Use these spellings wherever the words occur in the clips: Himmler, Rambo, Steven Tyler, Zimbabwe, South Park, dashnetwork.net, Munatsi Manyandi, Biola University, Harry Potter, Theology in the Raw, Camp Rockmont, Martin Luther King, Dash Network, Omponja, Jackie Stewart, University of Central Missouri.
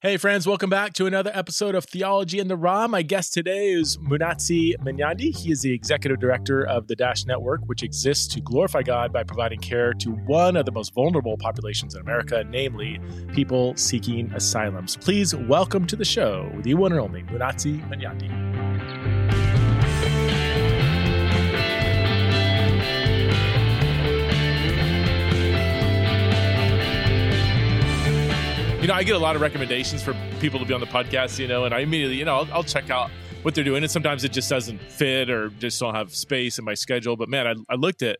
Hey friends, welcome back to another episode of Theology in the Raw. My guest today is Munatsi Manyandi. He is the executive director of the Dash Network, which exists to glorify God by providing care to one of the most vulnerable populations in America, namely people seeking asylums. Please welcome to the show the one and only Munatsi Manyandi. You know, I get a lot of recommendations for people to be on the podcast, you know, and I immediately, you know, I'll check out what they're doing. And sometimes it just doesn't fit or just don't have space in my schedule. But man, I looked at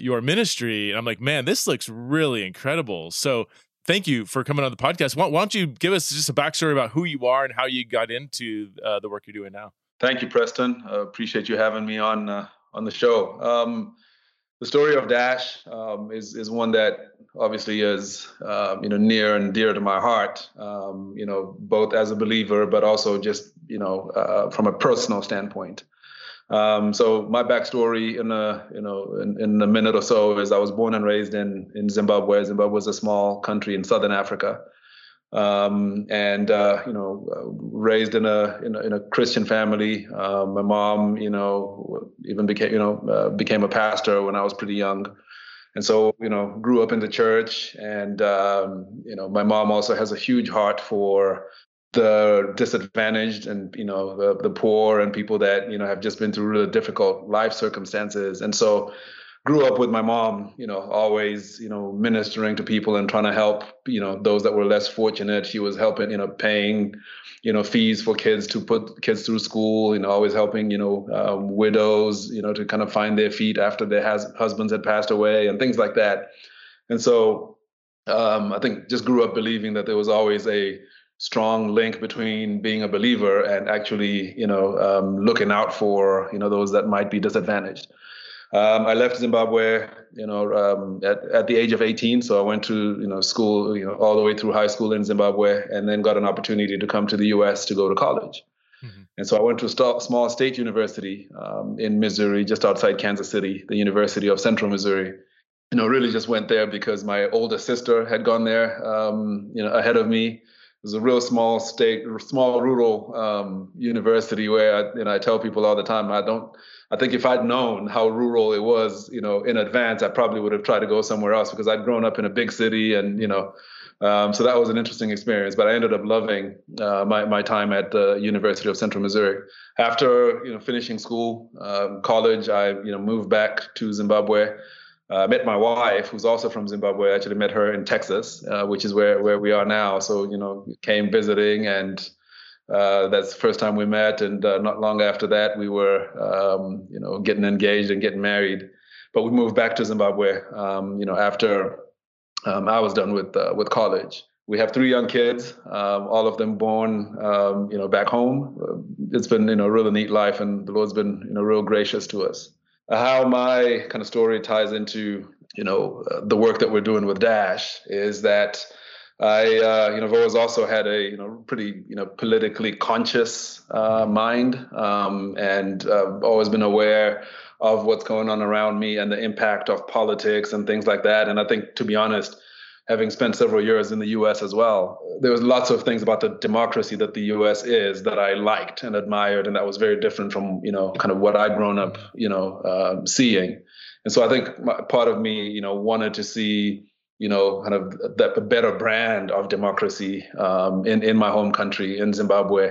your ministry and I'm like, man, this looks really incredible. So thank you for coming on the podcast. Why don't you give us just a backstory about who you are and how you got into the work you're doing now? Thank you, Preston. Appreciate you having me on the show. The story of Dash is one that obviously is near and dear to my heart, both as a believer, but also just, from a personal standpoint. So my backstory in a minute or so is I was born and raised in Zimbabwe. Zimbabwe is a small country in southern Africa, raised in a Christian family. My mom, even became a pastor when I was pretty young, and so grew up in the church. And my mom also has a huge heart for the disadvantaged and the poor and people that have just been through really difficult life circumstances, and so. Grew up with my mom, always, ministering to people and trying to help, those that were less fortunate. She was helping, paying, fees for kids to put kids through school, always helping, widows, to kind of find their feet after their husbands had passed away and things like that. And so I think just grew up believing that there was always a strong link between being a believer and actually, looking out for, those that might be disadvantaged. I left Zimbabwe, at the age of 18. So I went to, school, all the way through high school in Zimbabwe, and then got an opportunity to come to the U.S. to go to college. Mm-hmm. And so I went to a small state university in Missouri, just outside Kansas City, the University of Central Missouri. Really just went there because my older sister had gone there, ahead of me. It was a real small rural university where I tell people all the time, I think if I'd known how rural it was, in advance, I probably would have tried to go somewhere else because I'd grown up in a big city and, so that was an interesting experience. But I ended up loving my time at the University of Central Missouri. After, finishing school, college, I, moved back to Zimbabwe. Met my wife, who's also from Zimbabwe. I actually met her in Texas, which is where we are now. So, came visiting, and that's the first time we met. And not long after that, we were, getting engaged and getting married. But we moved back to Zimbabwe, after I was done with college. We have 3 young kids, all of them born, back home. It's been, a really neat life, and the Lord's been, real gracious to us. How my kind of story ties into, the work that we're doing with Dash is that I, I've always also had a, pretty, politically conscious mind, and I've always been aware of what's going on around me and the impact of politics and things like that. And I think, to be honest, having spent several years in the U.S. as well, there was lots of things about the democracy that the U.S. is that I liked and admired, and that was very different from, kind of what I'd grown up, seeing. And so I think part of me, wanted to see, kind of that better brand of democracy in my home country, in Zimbabwe.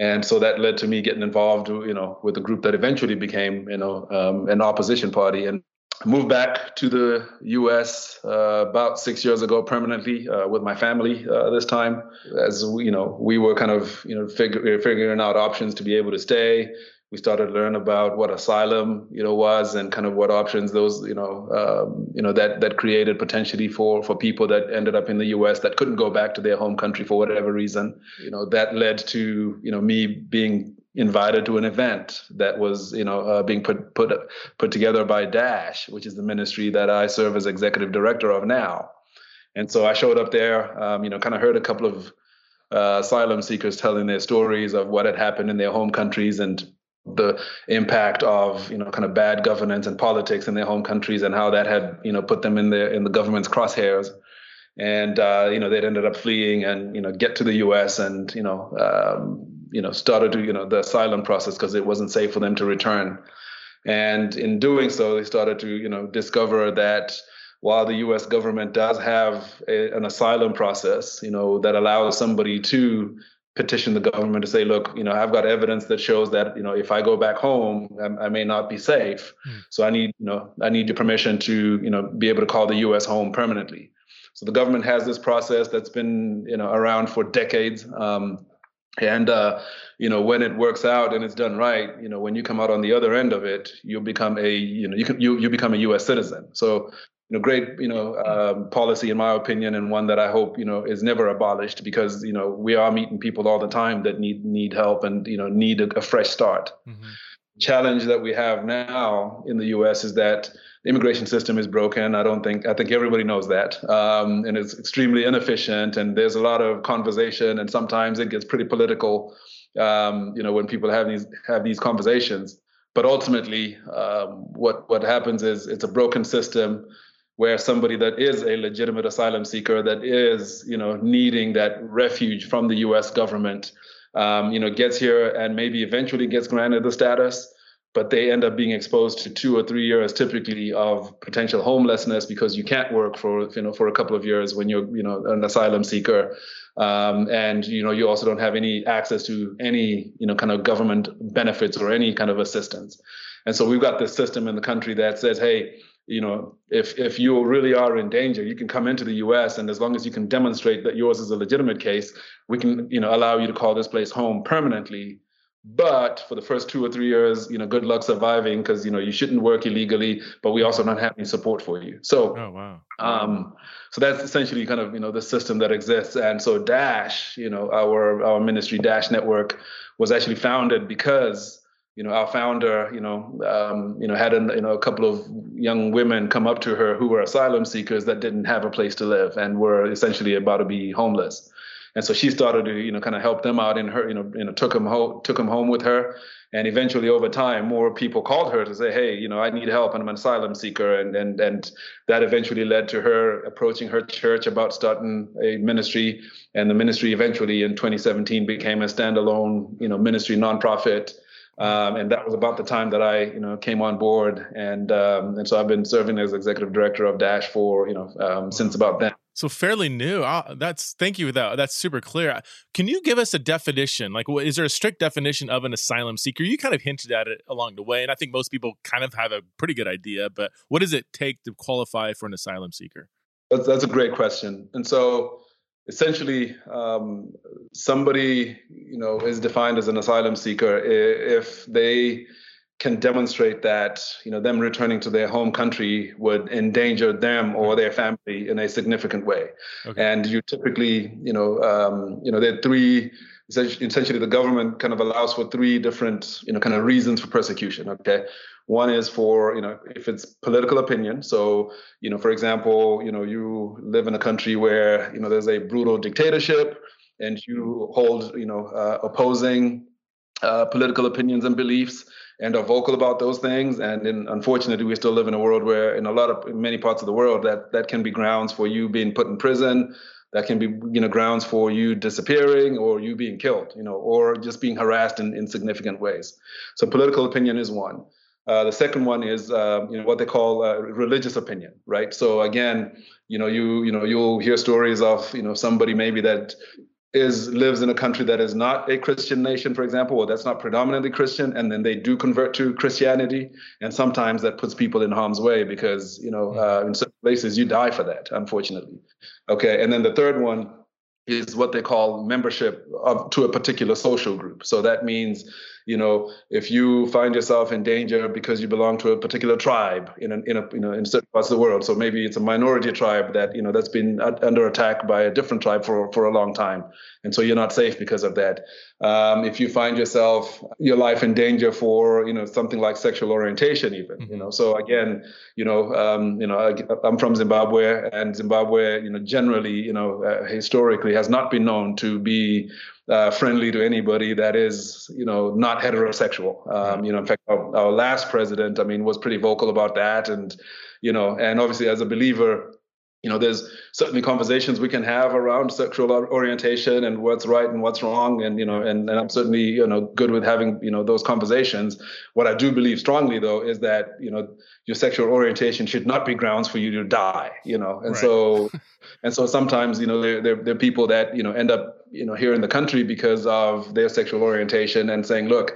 And so that led to me getting involved, with a group that eventually became, an opposition party. And moved back to the U.S. About 6 years ago permanently, with my family this time. As we were kind of figuring out options to be able to stay. We started to learn about what asylum was and kind of what options those that created potentially for people that ended up in the U.S. that couldn't go back to their home country for whatever reason. That led to me being invited to an event that was, being put together by Dash, which is the ministry that I serve as executive director of now. And so I showed up there, kind of heard a couple of asylum seekers telling their stories of what had happened in their home countries and the impact of, kind of bad governance and politics in their home countries and how that had, put them in the government's crosshairs. And, they'd ended up fleeing and, get to the U.S. and, started to, the asylum process because it wasn't safe for them to return. And in doing so, they started to, discover that while the U.S. government does have an asylum process, that allows somebody to petition the government to say, look, I've got evidence that shows that, if I go back home, I may not be safe. Mm. So I need your permission to, be able to call the U.S. home permanently. So the government has this process that's been, around for decades. When it works out and it's done right, when you come out on the other end of it, you become a, you become a U.S. citizen. So, great, policy in my opinion, and one that I hope, is never abolished because, we are meeting people all the time that need help and, need a fresh start. Mm-hmm. Challenge that we have now in the U.S. is that the immigration system is broken. I think everybody knows that. And it's extremely inefficient, and there's a lot of conversation, and sometimes it gets pretty political, when people have these conversations. But ultimately, what happens is it's a broken system where somebody that is a legitimate asylum seeker that is, needing that refuge from the U.S. government, gets here and maybe eventually gets granted the status, but they end up being exposed to 2 or 3 years typically of potential homelessness because you can't work for a couple of years when you're, an asylum seeker. You also don't have any access to any, kind of government benefits or any kind of assistance. And so we've got this system in the country that says, hey, if you really are in danger, you can come into the U.S. and as long as you can demonstrate that yours is a legitimate case, we can, allow you to call this place home permanently. But for the first 2 or 3 years, good luck surviving because, you shouldn't work illegally, but we also don't have any support for you. So, oh, wow. So that's essentially kind of, the system that exists. And so Dash, our ministry, Dash Network, was actually founded because our founder, had a couple of young women come up to her who were asylum seekers that didn't have a place to live and were essentially about to be homeless. And so she started to, kind of help them out in her, took them home with her. And eventually over time, more people called her to say, hey, I need help and I'm an asylum seeker. And that eventually led to her approaching her church about starting a ministry. And the ministry eventually in 2017 became a standalone, ministry nonprofit. And that was about the time that I, came on board, and so I've been serving as executive director of Dash for, since about then. So fairly new. Thank you. That's super clear. Can you give us a definition? Like, is there a strict definition of an asylum seeker? You kind of hinted at it along the way, and I think most people kind of have a pretty good idea. But what does it take to qualify for an asylum seeker? That's a great question, and so. Essentially, somebody, is defined as an asylum seeker if they can demonstrate that, them returning to their home country would endanger them or their family in a significant way. Okay. And you typically, there are three. Essentially, the government kind of allows for three different, kind of reasons for persecution. Okay, one is for, if it's political opinion. So, for example, you live in a country where, there's a brutal dictatorship, and you hold, opposing political opinions and beliefs, and are vocal about those things. And unfortunately, we still live in a world where, in many parts of the world, that can be grounds for you being put in prison. That can be, grounds for you disappearing or you being killed, or just being harassed in significant ways. So political opinion is one. The second one is, what they call religious opinion, right? So again, you'll hear stories of, somebody maybe that lives in a country that is not a Christian nation, for example, or that's not predominantly Christian, and then they do convert to Christianity, and sometimes that puts people in harm's way because, in certain places you die for that, unfortunately. Okay, and then the third one is what they call membership to a particular social group. So that means, if you find yourself in danger because you belong to a particular tribe in certain parts of the world. So maybe it's a minority tribe that, that's been under attack by a different tribe for a long time. And so you're not safe because of that. If you find your life in danger for, something like sexual orientation even, So again, I'm from Zimbabwe, and Zimbabwe, generally, historically has not been known to be friendly to anybody that is, not heterosexual. In fact, our last president, was pretty vocal about that. And obviously as a believer, You know, there's certainly conversations we can have around sexual orientation and what's right and what's wrong. And, you know, and I'm certainly, you know, good with having, you know, those conversations. What I do believe strongly, though, is that, you know, your sexual orientation should not be grounds for you to die, you know. And right. so sometimes, you know, there are people that, you know, end up, you know, here in the country because of their sexual orientation and saying, look,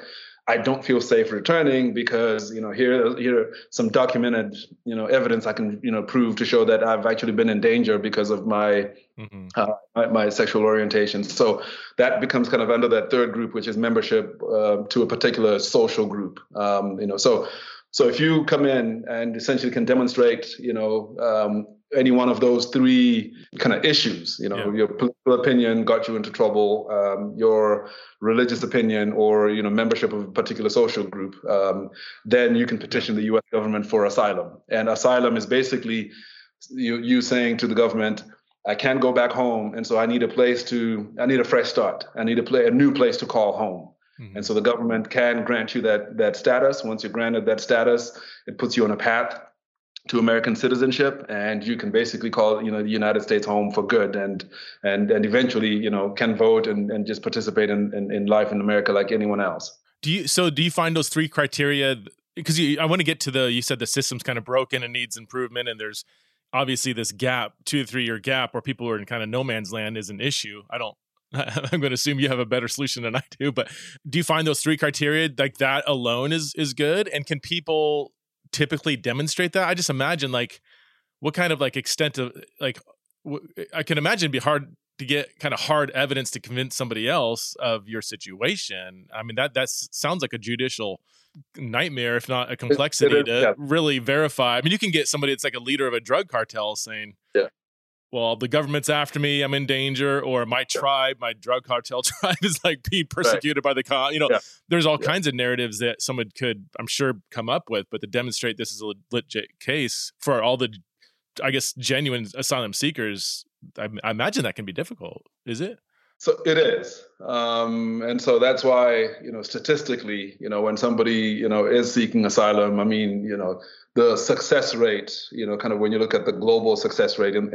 I don't feel safe returning because, you know, here are some documented, you know, evidence I can, you know, prove to show that I've actually been in danger because of my my sexual orientation. So that becomes kind of under that third group, which is membership to a particular social group. You know, so if you come in and essentially can demonstrate, you know, any one of those three kind of issues, you know, your political opinion got you into trouble, your religious opinion, or, you know, membership of a particular social group, then you can petition the U.S. government for asylum. And asylum is basically you saying to the government, I can't go back home, and so I need a fresh start. I need a new place to call home. And so the government can grant you that status. Once you're granted that status, it puts you on a path to American citizenship, and you can basically call, you know, the United States home for good, and eventually, you know, can vote and just participate in life in America like anyone else. Do you find those three criteria? Because I want to get to you said the system's kind of broken and needs improvement, and there's obviously this gap, 2 to 3 year gap, where people who are in kind of no man's land is an issue. I'm going to assume you have a better solution than I do, but do you find those three criteria, like that alone is good? And can people typically demonstrate that? I just imagine like what kind of like extent of like I can imagine it'd be hard to get kind of hard evidence to convince somebody else of your situation. I mean, that sounds like a judicial nightmare, if not a complexity to really verify. I mean, you can get somebody that's like a leader of a drug cartel saying, well, the government's after me, I'm in danger, or my tribe, my drug cartel tribe is like being persecuted by the you know, there's all kinds of narratives that someone could, I'm sure, come up with, but to demonstrate this is a legit case for all the, I guess, genuine asylum seekers, I imagine that can be difficult, is it? So it is. And so that's why, you know, statistically, you know, when somebody, you know, is seeking asylum, I mean, you know, the success rate, you know, kind of when you look at the global success rate in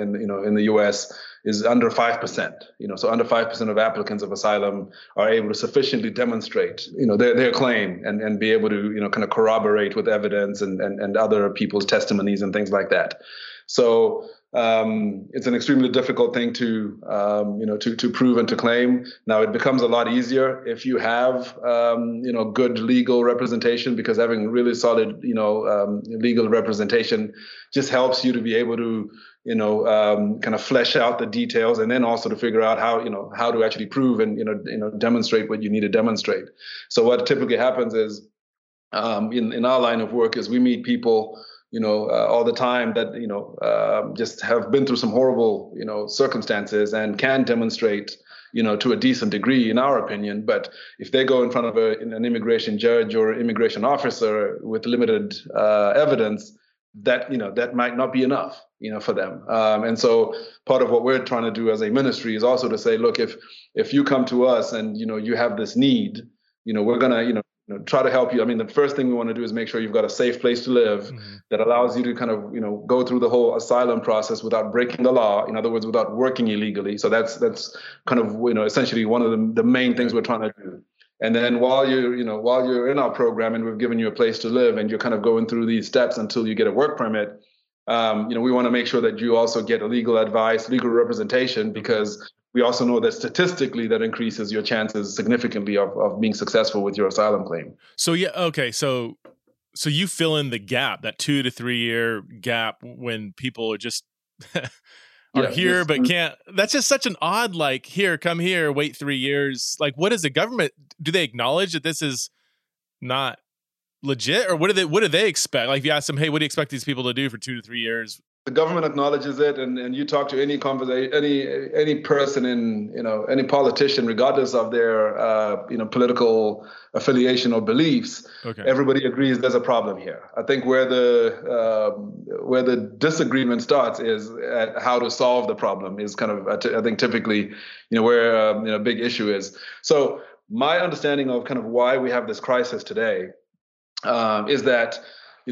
the US is under 5%, you know, so under 5% of applicants of asylum are able to sufficiently demonstrate, you know, their claim and be able to, you know, kind of corroborate with evidence and other people's testimonies and things like that. So it's an extremely difficult thing to, you know, to prove and to claim. Now, it becomes a lot easier if you have, you know, good legal representation, because having really solid, you know, legal representation just helps you to be able to, you know, kind of flesh out the details, and then also to figure out how, you know, how to actually prove and, you know, demonstrate what you need to demonstrate. So what typically happens is, in our line of work, is we meet people, you know, all the time that, you know, just have been through some horrible, you know, circumstances and can demonstrate, you know, to a decent degree, in our opinion. But if they go in front of an immigration judge or immigration officer with limited evidence, that, you know, that might not be enough, you know, for them. And so part of what we're trying to do as a ministry is also to say, look, if you come to us and, you know, you have this need, you know, we're going to, you know, try to help you. I mean, the first thing we want to do is make sure you've got a safe place to live that allows you to kind of, you know, go through the whole asylum process without breaking the law. In other words, without working illegally. So that's kind of, you know, essentially one of the main things we're trying to do. And then while you're in our program and we've given you a place to live and you're kind of going through these steps until you get a work permit, you know, we want to make sure that you also get legal advice, legal representation, because we also know that statistically that increases your chances significantly of being successful with your asylum claim. So, yeah. Okay. So you fill in the gap, that 2 to 3 year gap when people are just here, but can't, that's just such an odd, like, here, come here, wait 3 years. Like, what is the government? Do they acknowledge that this is not legit, or what do they expect? Like, if you ask them, hey, what do you expect these people to do for 2 to 3 years? The government acknowledges it, and you talk to any person in, you know, any politician, regardless of their you know, political affiliation or beliefs. Okay. Everybody agrees there's a problem here. I think where the disagreement starts is at how to solve the problem is kind of I think typically, you know, where you know, big issue is. So my understanding of kind of why we have this crisis today is that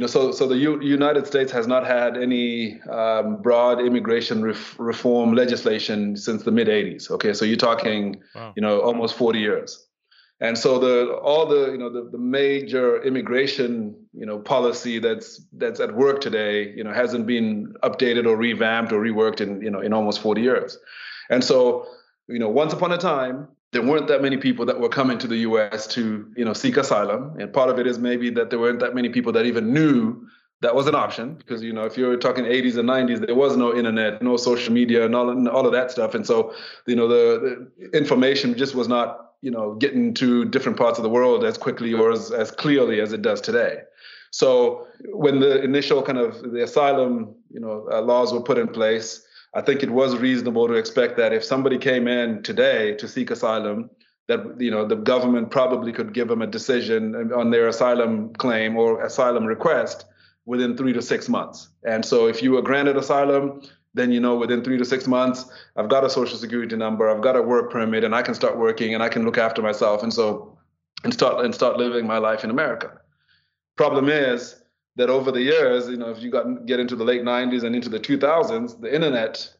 So the United States has not had any broad immigration reform legislation since the mid '80s. Okay, so you're talking, wow, almost 40 years, and so the major immigration policy that's at work today hasn't been updated or revamped or reworked in in almost 40 years, and so once upon a time, there weren't that many people that were coming to the U.S. to, seek asylum. And part of it is maybe that there weren't that many people that even knew that was an option. Because, if you're talking 80s and 90s, there was no internet, no social media, and all of that stuff. And so, the information just was not, getting to different parts of the world as quickly or as clearly as it does today. So when the initial kind of the asylum, laws were put in place, I think it was reasonable to expect that if somebody came in today to seek asylum, that the government probably could give them a decision on their asylum claim or asylum request within 3 to 6 months. And so if you were granted asylum, then within 3 to 6 months, I've got a social security number, I've got a work permit, and I can start working and I can look after myself and start living my life in America. Problem is that over the years, if you get into the late 90s and into the 2000s, the internet,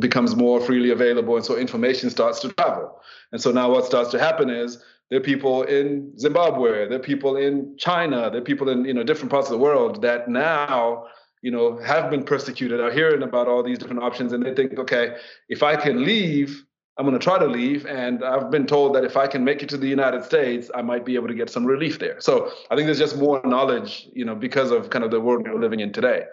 becomes more freely available, and so information starts to travel. And so now what starts to happen is there are people in Zimbabwe, there are people in China, there are people in different parts of the world that now have been persecuted, are hearing about all these different options, and they think, okay, if I can leave, I'm going to try to leave, and I've been told that if I can make it to the United States, I might be able to get some relief there. So I think there's just more knowledge, because of kind of the world we're living in today.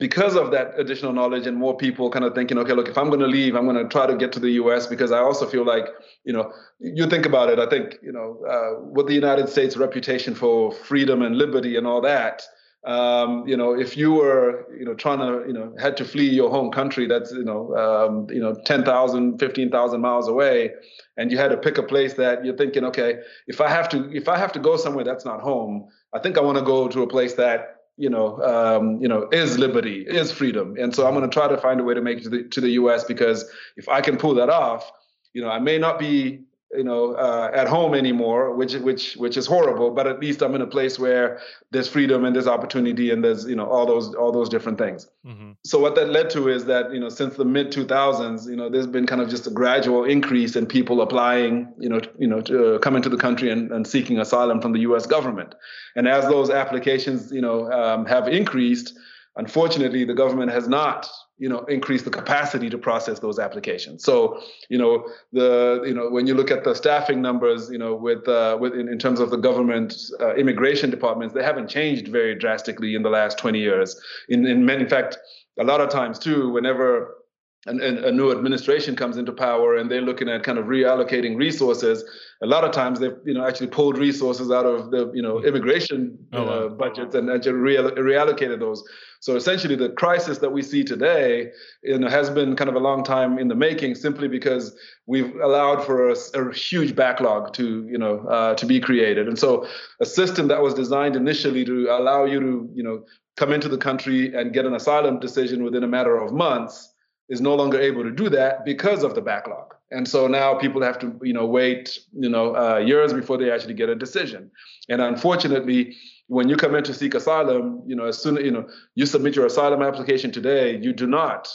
Because of that additional knowledge and more people kind of thinking, okay, look, if I'm going to leave, I'm going to try to get to the U.S. because I also feel like, you think about it, I think, with the United States reputation for freedom and liberty and all that, if you were, trying to, had to flee your home country that's, 10,000, 15,000 miles away, and you had to pick a place that you're thinking, okay, if I have to go somewhere that's not home, I think I want to go to a place that, is liberty, is freedom. And so I'm going to try to find a way to make it to the U.S. because if I can pull that off, I may not be at home anymore, which is horrible. But at least I'm in a place where there's freedom and there's opportunity and there's all those different things. Mm-hmm. So what that led to is that since the mid 2000s, there's been kind of just a gradual increase in people applying, to come into the country and seeking asylum from the U.S. government. And as those applications have increased, unfortunately, the government has not increase the capacity to process those applications. So, when you look at the staffing numbers, in terms of the government immigration departments, they haven't changed very drastically in the last 20 years. In fact, a lot of times too, whenever a new administration comes into power and they're looking at kind of reallocating resources, a lot of times they've actually pulled resources out of the immigration budgets and actually reallocated those. So essentially, the crisis that we see today has been kind of a long time in the making, simply because we've allowed for a huge backlog to be created. And so a system that was designed initially to allow you to come into the country and get an asylum decision within a matter of months is no longer able to do that because of the backlog. And so now people have to, wait, years before they actually get a decision. And unfortunately, when you come in to seek asylum, as soon as, you submit your asylum application today, you do not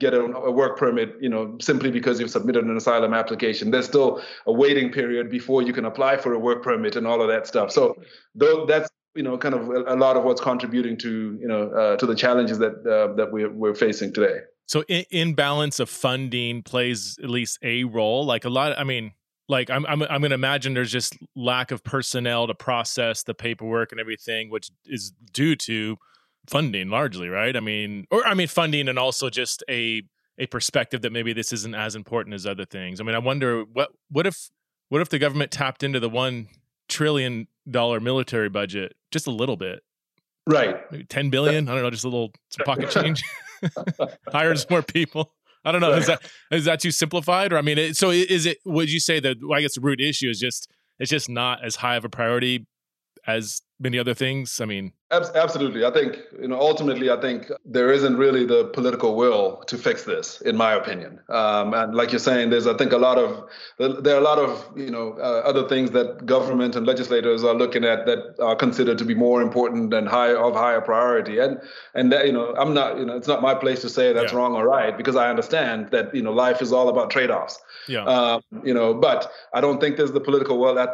get a work permit, simply because you've submitted an asylum application. There's still a waiting period before you can apply for a work permit and all of that stuff. So that's, kind of a lot of what's contributing to, to the challenges that we're facing today. So imbalance of funding plays at least a role. Like a lot, I'm going to imagine there's just lack of personnel to process the paperwork and everything, which is due to funding largely, right? Funding and also just a perspective that maybe this isn't as important as other things. I wonder what if the government tapped into the $1 trillion military budget just a little bit, right? Maybe 10 billion. I don't know, just some pocket change. Hires more people. I don't know. Is that too simplified? Or so is it? Would you say that? Well, I guess the root issue is just it's not as high of a priority as many other things? I mean, absolutely. I think, ultimately, I think there isn't really the political will to fix this, in my opinion. And like you're saying, there are a lot of other things that government and legislators are looking at that are considered to be more important and higher priority. And that, I'm not, it's not my place to say that's wrong or right, because I understand that, life is all about trade-offs. Yeah. But I don't think there's the political will at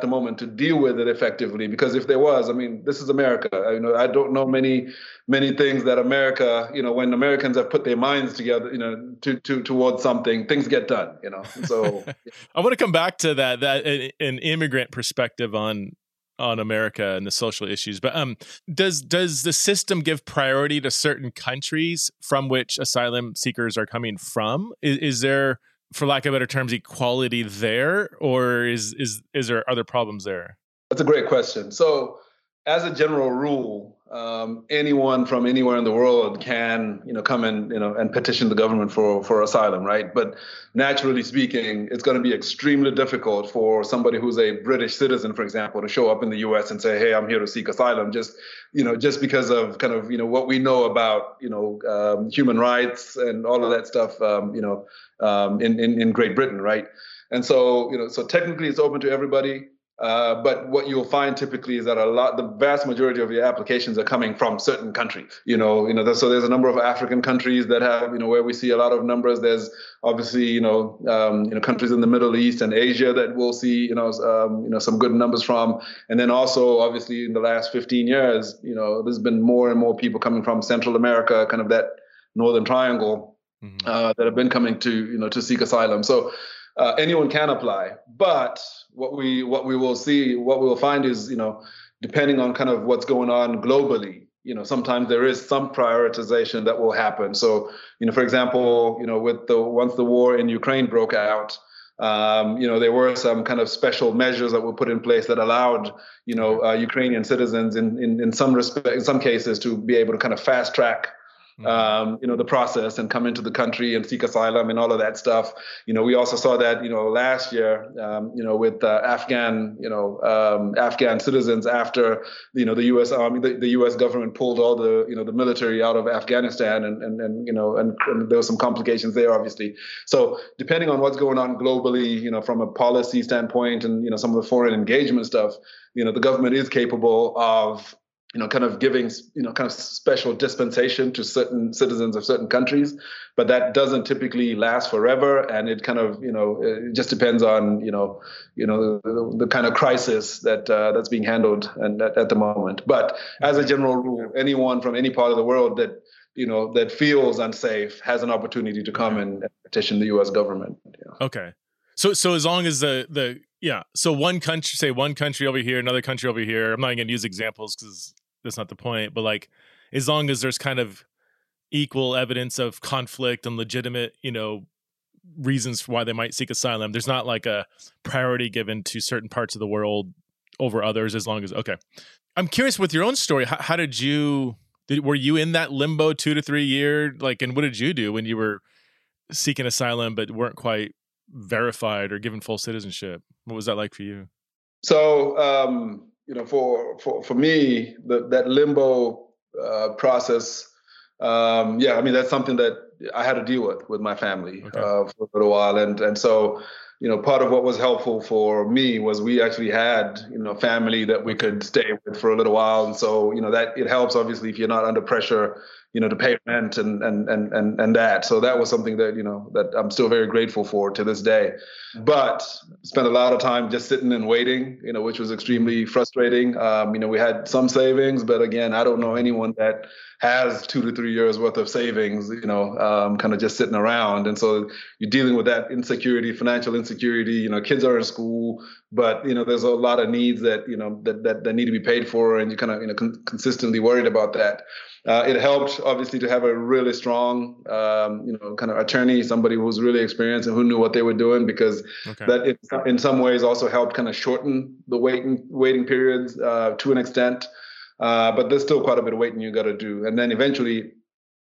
the moment to deal with it effectively, because if there was, this is America. I don't know many things that America, when Americans have put their minds together, towards something, things get done, So I want to come back to that an immigrant perspective on America and the social issues. But does the system give priority to certain countries from which asylum seekers are coming from? Is there, for lack of better terms, equality there, or is there other problems there? That's a great question. So as a general rule, anyone from anywhere in the world can, come in, and petition the government for asylum, right? But naturally speaking, it's going to be extremely difficult for somebody who's a British citizen, for example, to show up in the U.S. and say, "Hey, I'm here to seek asylum," just because of kind of what we know about human rights and all of that stuff, in Great Britain, right? And so so technically, it's open to everybody. But what you'll find typically is that the vast majority of your applications are coming from certain countries. So there's a number of African countries that have, where we see a lot of numbers. There's obviously, countries in the Middle East and Asia that we'll see, some good numbers from. And then also, obviously, in the last 15 years, there's been more and more people coming from Central America, kind of that Northern Triangle, mm-hmm. That have been coming to, to seek asylum. So anyone can apply, but what we will see, what we will find is, depending on kind of what's going on globally, sometimes there is some prioritization that will happen. So, for example, once the war in Ukraine broke out, there were some kind of special measures that were put in place that allowed, Ukrainian citizens in some respect, in some cases, to be able to kind of fast track the process and come into the country and seek asylum and all of that stuff. We also saw that, last year, with Afghan citizens after, the U.S. Army, the U.S. government pulled all the, the military out of Afghanistan and there were some complications there, obviously. So depending on what's going on globally, from a policy standpoint and, some of the foreign engagement stuff, the government is capable of kind of giving, kind of special dispensation to certain citizens of certain countries, but that doesn't typically last forever, and it kind of, it just depends on, the kind of crisis that that's being handled and at the moment. But as a general rule, anyone from any part of the world that that feels unsafe has an opportunity to come and petition the U.S. government. Yeah. Okay, so as long as the so one country over here, another country over here. I'm not going to use examples because that's not the point, but like, as long as there's kind of equal evidence of conflict and legitimate, reasons for why they might seek asylum, there's not like a priority given to certain parts of the world over others, as long as, okay. I'm curious with your own story, how did you, were you in that limbo 2 to 3 year, like, and what did you do when you were seeking asylum, but weren't quite verified or given full citizenship? What was that like for you? So, for me, that limbo process, that's something that I had to deal with my family for a little while. And so, part of what was helpful for me was we actually had, family that we could stay with for a little while. And so, that it helps, obviously, if you're not under pressure, to pay rent and that. So that was something that, that I'm still very grateful for to this day. But spent a lot of time just sitting and waiting, which was extremely frustrating. We had some savings, but again, I don't know anyone that has 2 to 3 years worth of savings, kind of just sitting around. And so you're dealing with that insecurity, financial insecurity, kids are in school, but, there's a lot of needs that, that need to be paid for. And you're kind of, consistently worried about that. It helped, obviously, to have a really strong, kind of attorney, somebody who was really experienced and who knew what they were doing, because that it, in some ways also helped kind of shorten the waiting periods to an extent. But there's still quite a bit of waiting you got to do. And then eventually,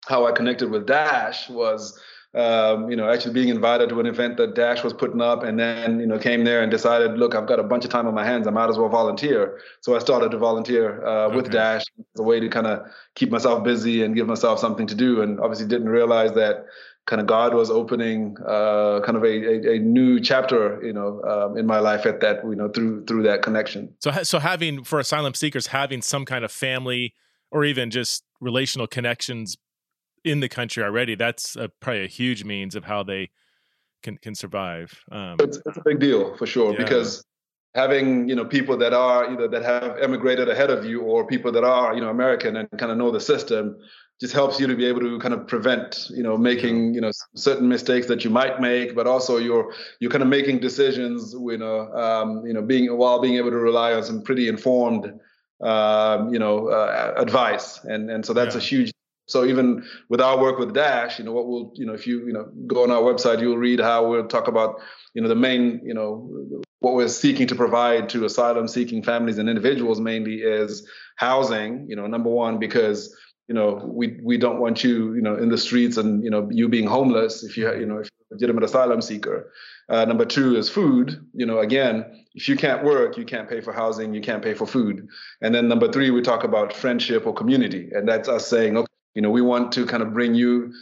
how I connected with Dash was actually being invited to an event that Dash was putting up, and then, came there and decided, look, I've got a bunch of time on my hands. I might as well volunteer. So I started to volunteer with Dash as a way to kind of keep myself busy and give myself something to do. And obviously didn't realize that kind of God was opening a new chapter, in my life at that, through that connection. So having, for asylum seekers, having some kind of family or even just relational connections in the country already, that's probably a huge means of how they can survive. It's a big deal for sure, because having, people that are either that have emigrated ahead of you or people that are, American and kind of know the system, just helps you to be able to kind of prevent, making, certain mistakes that you might make, but also you're kind of making decisions, being able to rely on some pretty informed, advice. And so that's a huge. So even with our work with Dash, what we'll, if you, go on our website, you'll read how we'll talk about, the main, what we're seeking to provide to asylum-seeking families and individuals mainly is housing, number one, because, we don't want you, in the streets and, you being homeless if you, if you're a legitimate asylum seeker. Number two is food. Again, if you can't work, you can't pay for housing, you can't pay for food. And then number three, we talk about friendship or community. And that's us saying, okay, we want to kind of bring you,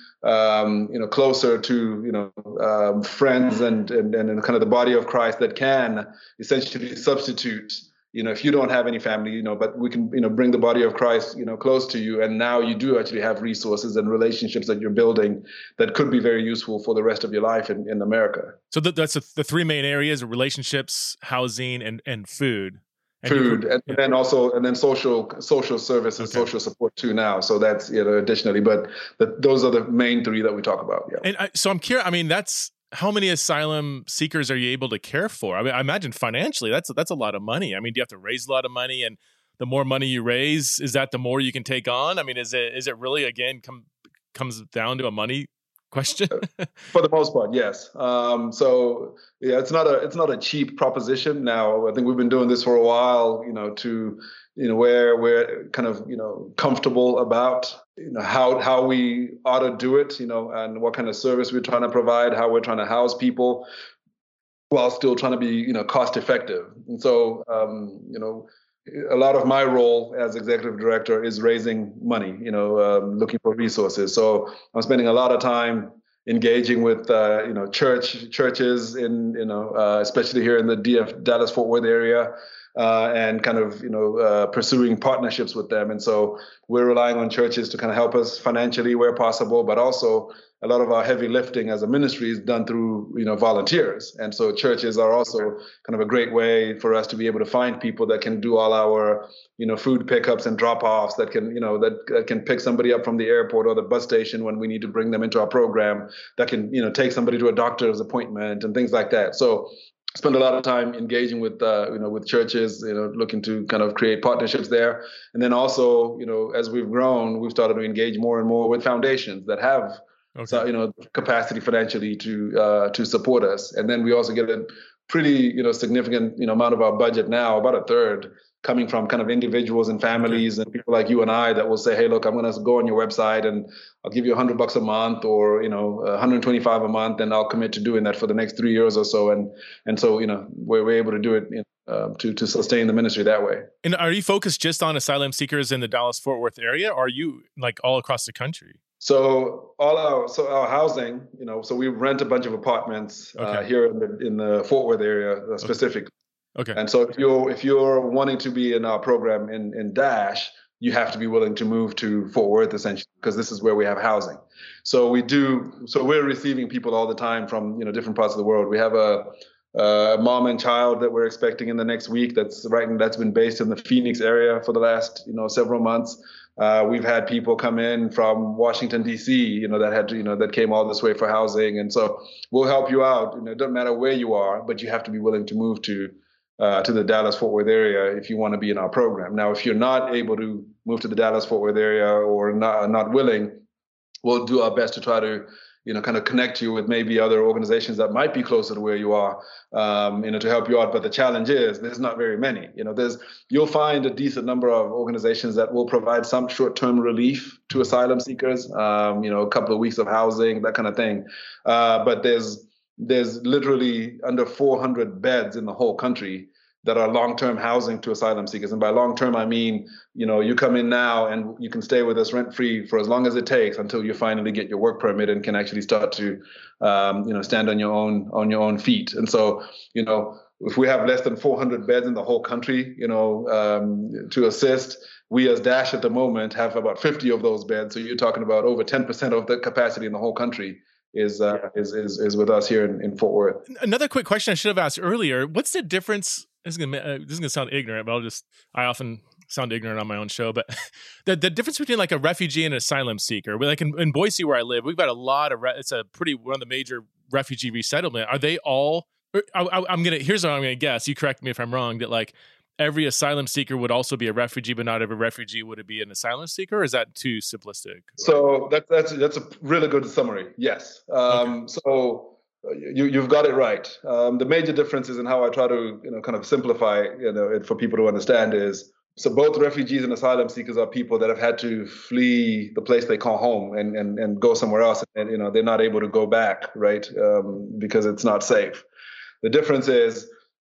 closer to, friends and kind of the body of Christ that can essentially substitute, if you don't have any family, but we can, bring the body of Christ, close to you. And now you do actually have resources and relationships that you're building that could be very useful for the rest of your life in America. So that's the three main areas: relationships, housing, and food. And then also, and then social services, social support too now. So that's, additionally, but those are the main three that we talk about. Yeah. And so I'm curious, that's, how many asylum seekers are you able to care for? I imagine financially that's a lot of money. Do you have to raise a lot of money, and the more money you raise, is that the more you can take on? Is it really, again, comes down to a money question? For the most part, yes. It's not a cheap proposition. Now, I think we've been doing this for a while, to where we're kind of, comfortable about, how we ought to do it, and what kind of service we're trying to provide, how we're trying to house people while still trying to be, cost effective. And so, a lot of my role as executive director is raising money, looking for resources. So I'm spending a lot of time engaging with, churches in, especially here in the Dallas-Fort Worth area, and kind of, pursuing partnerships with them. And so we're relying on churches to kind of help us financially where possible, but also a lot of our heavy lifting as a ministry is done through, volunteers. And so churches are also kind of a great way for us to be able to find people that can do all our, food pickups and drop-offs, that can, that can pick somebody up from the airport or the bus station when we need to bring them into our program, that can, take somebody to a doctor's appointment and things like that. So spend a lot of time engaging with, with churches, looking to kind of create partnerships there. And then also, as we've grown, we've started to engage more and more with foundations that have, so, capacity financially to support us. And then we also get a pretty, significant, amount of our budget now, about a third, coming from kind of individuals and families and people like you and I that will say, hey, look, I'm going to go on your website and I'll give you $100 a month or, $125 a month, and I'll commit to doing that for the next 3 years or so. And so, we're able to do it to sustain the ministry that way. And are you focused just on asylum seekers in the Dallas-Fort Worth area? Or are you like all across the country? So our housing, so we rent a bunch of apartments here in the Fort Worth area specifically. Okay. And so if you're wanting to be in our program in Dash, you have to be willing to move to Fort Worth, essentially, because this is where we have housing. So we're receiving people all the time from, different parts of the world. We have a mom and child that we're expecting in the next week. That's been based in the Phoenix area for the last, several months. We've had people come in from Washington, D.C., that came all this way for housing. And so we'll help you out. It doesn't matter where you are, but you have to be willing to move to the Dallas-Fort Worth area if you want to be in our program. Now, if you're not able to move to the Dallas-Fort Worth area or not willing, we'll do our best to try to kind of connect you with maybe other organizations that might be closer to where you are, to help you out. But the challenge is there's not very many. You'll find a decent number of organizations that will provide some short-term relief to asylum seekers, a couple of weeks of housing, that kind of thing. But there's literally under 400 beds in the whole country that are long-term housing to asylum seekers. And by long-term, I mean, you come in now and you can stay with us rent-free for as long as it takes until you finally get your work permit and can actually start to, stand on your own feet. And so, if we have less than 400 beds in the whole country, to assist, we as Dash at the moment have about 50 of those beds. So you're talking about over 10% of the capacity in the whole country is with us here in Fort Worth. Another quick question I should have asked earlier: what's the difference? This is gonna sound ignorant, but I often sound ignorant on my own show. But the difference between like a refugee and an asylum seeker, like in Boise where I live, we've got a lot of one of the major refugee resettlement. Are they all? Here's what I'm gonna guess. You correct me if I'm wrong. That like every asylum seeker would also be a refugee, but not every refugee would be an asylum seeker. Or is that too simplistic? So that's a really good summary. Yes. Okay. So. You've got it right. The major differences in how I try to kind of simplify it for people to understand is, so both refugees and asylum seekers are people that have had to flee the place they call home and go somewhere else, and they're not able to go back, right? Because it's not safe. The difference is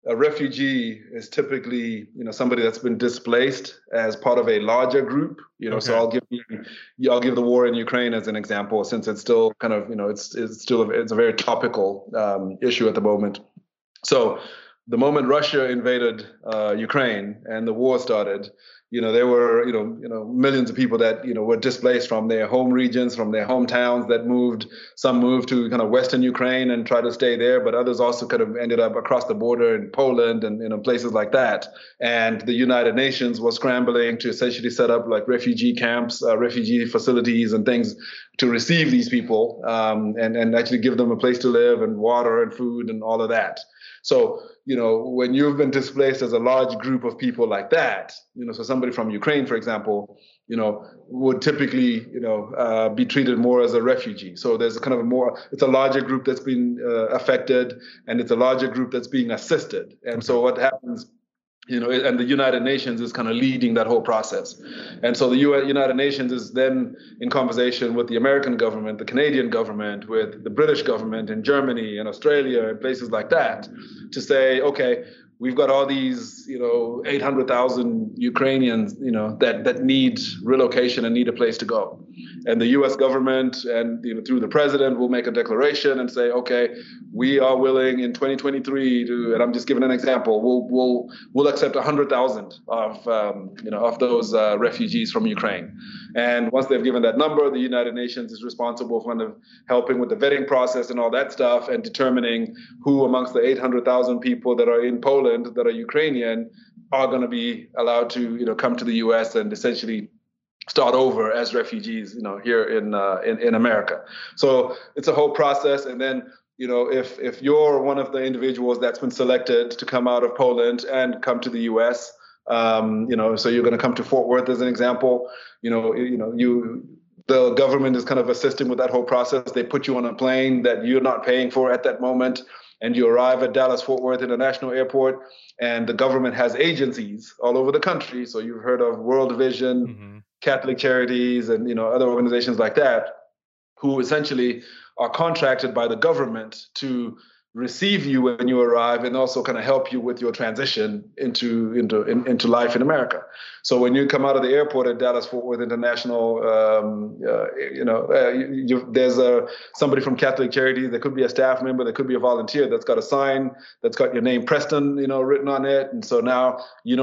a refugee is typically somebody that's been displaced as part of a larger group. Okay. So I'll give the war in Ukraine as an example, since it's still kind of it's a very topical issue at the moment. So the moment Russia invaded Ukraine and the war started, there were millions of people that were displaced from their home regions, from their hometowns, that moved. Some moved to kind of Western Ukraine and tried to stay there, but others also kind of ended up across the border in Poland and places like that. And the United Nations was scrambling to essentially set up like refugee camps, refugee facilities, and things to receive these people and actually give them a place to live and water and food and all of that. So, when you've been displaced as a large group of people like that, so somebody from Ukraine, for example, would typically, be treated more as a refugee. So there's a kind of it's a larger group that's been affected, and it's a larger group that's being assisted. And so what happens, and the United Nations is kind of leading that whole process. And so the United Nations is then in conversation with the American government, the Canadian government, with the British government in Germany and Australia and places like that, to say, okay, we've got all these, 800,000 Ukrainians, that need relocation and need a place to go. And the U.S. government and through the president will make a declaration and say, okay, we are willing in 2023 to, and I'm just giving an example, we'll accept 100,000 of those refugees from Ukraine. And once they've given that number, the United Nations is responsible for kind of helping with the vetting process and all that stuff, and determining who amongst the 800,000 people that are in Poland that are Ukrainian are going to be allowed to, come to the U.S. and essentially start over as refugees, here in America. So it's a whole process. And then, if you're one of the individuals that's been selected to come out of Poland and come to the U.S., so you're going to come to Fort Worth as an example, the government is kind of assisting with that whole process. They put you on a plane that you're not paying for at that moment. And you arrive at Dallas-Fort Worth International Airport, and the government has agencies all over the country. So you've heard of World Vision, Catholic Charities, and other organizations like that, who essentially are contracted by the government to receive you when you arrive and also kind of help you with your transition into life in America. So when you come out of the airport at Dallas-Fort Worth International, there's somebody from Catholic Charities. There could be a staff member, there could be a volunteer that's got a sign that's got your name, Preston, written on it. And so now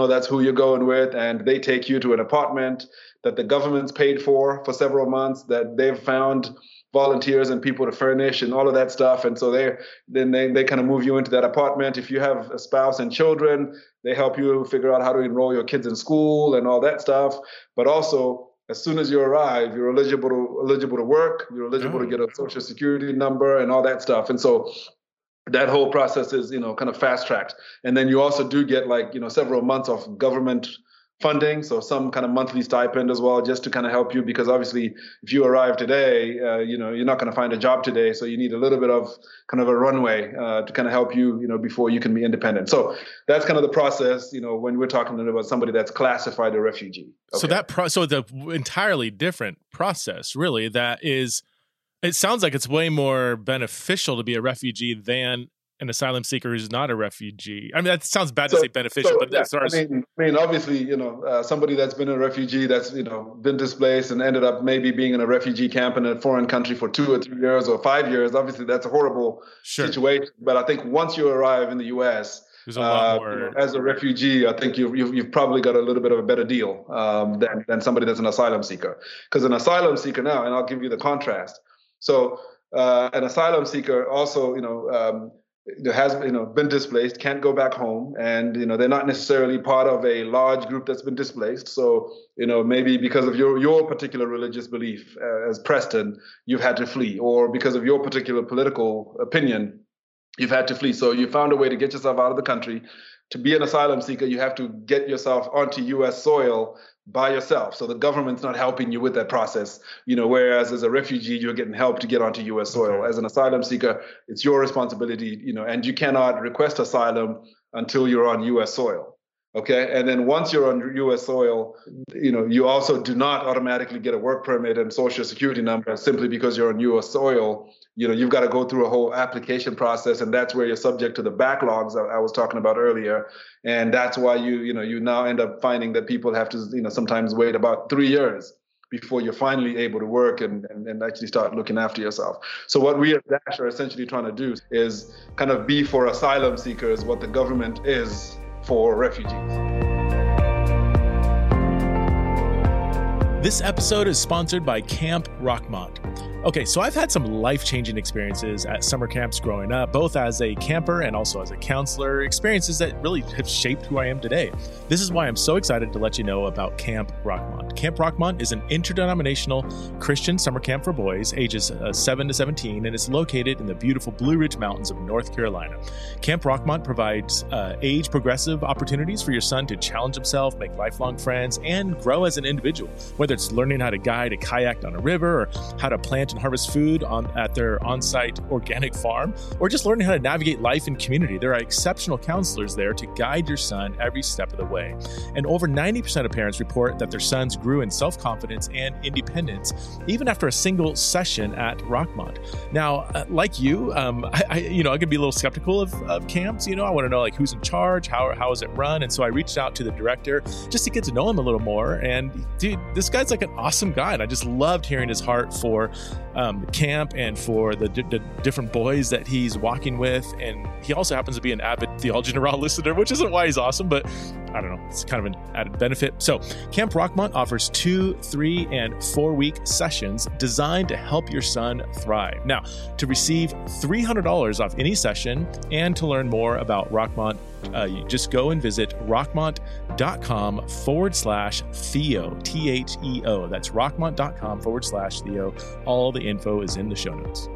that's who you're going with, and they take you to an apartment that the government's paid for several months, that they've found volunteers and people to furnish and all of that stuff. And so they kind of move you into that apartment. If you have a spouse and children, they help you figure out how to enroll your kids in school and all that stuff. But also, as soon as you arrive, you're eligible to work, you're eligible to get a social security number and all that stuff. And so that whole process is, kind of fast tracked. And then you also do get like, several months of government funding, so some kind of monthly stipend as well, just to kind of help you, because obviously if you arrive today, you're not going to find a job today, so you need a little bit of kind of a runway to kind of help you, before you can be independent. So that's kind of the process, when we're talking about somebody that's classified a refugee. Okay. So so the entirely different process, really. That is, it sounds like it's way more beneficial to be a refugee than an asylum seeker who's not a refugee. I mean, that sounds bad to say beneficial, but yeah, I mean, obviously, somebody that's been a refugee, that's, been displaced and ended up maybe being in a refugee camp in a foreign country for 2 or 3 years or 5 years. Obviously, that's a horrible situation. But I think once you arrive in the U.S., there's a lot more. As a refugee, I think you've probably got a little bit of a better deal than somebody that's an asylum seeker. Because an asylum seeker now, and I'll give you the contrast. So an asylum seeker also, has been displaced, can't go back home, and they're not necessarily part of a large group that's been displaced. So maybe because of your particular religious belief, as Preston, you've had to flee, or because of your particular political opinion, you've had to flee. So you found a way to get yourself out of the country. To be an asylum seeker, you have to get yourself onto U.S. soil by yourself. So the government's not helping you with that process, whereas as a refugee, you're getting help to get onto U.S. soil. As an asylum seeker, it's your responsibility, and you cannot request asylum until you're on U.S. soil. Okay. And then once you're on U.S. soil, you also do not automatically get a work permit and social security number simply because you're on U.S. soil. You've got to go through a whole application process, and that's where you're subject to the backlogs I was talking about earlier. And that's why you now end up finding that people have to, sometimes wait about 3 years before you're finally able to work and actually start looking after yourself. So what we at Dash are essentially trying to do is kind of be for asylum seekers what the government is for refugees. This episode is sponsored by Camp Rockmont. Okay, so I've had some life-changing experiences at summer camps growing up, both as a camper and also as a counselor, experiences that really have shaped who I am today. This is why I'm so excited to let you know about Camp Rockmont. Camp Rockmont is an interdenominational Christian summer camp for boys ages 7 to 17, and it's located in the beautiful Blue Ridge Mountains of North Carolina. Camp Rockmont provides age-progressive opportunities for your son to challenge himself, make lifelong friends, and grow as an individual, whether it's learning how to guide a kayak on a river or how to plant and harvest food at their on-site organic farm, or just learning how to navigate life and community. There are exceptional counselors there to guide your son every step of the way. And over 90% of parents report that their sons grew in self-confidence and independence, even after a single session at Rockmont. Now, like you, I could be a little skeptical of camps. I want to know, who's in charge, how is it run? And so I reached out to the director just to get to know him a little more. And dude, this guy's an awesome guy. And I just loved hearing his heart for camp and for the different boys that he's walking with. And he also happens to be an avid Theology in the Raw listener, which isn't why he's awesome, but I don't know, it's kind of an added benefit. So Camp Rockmont offers 2, 3, and 4 week sessions designed to help your son thrive. Now, to receive $300 off any session and to learn more about Rockmont, you just go and visit rockmont.com/Theo, Theo. That's rockmont.com/Theo. All the info is in the show notes.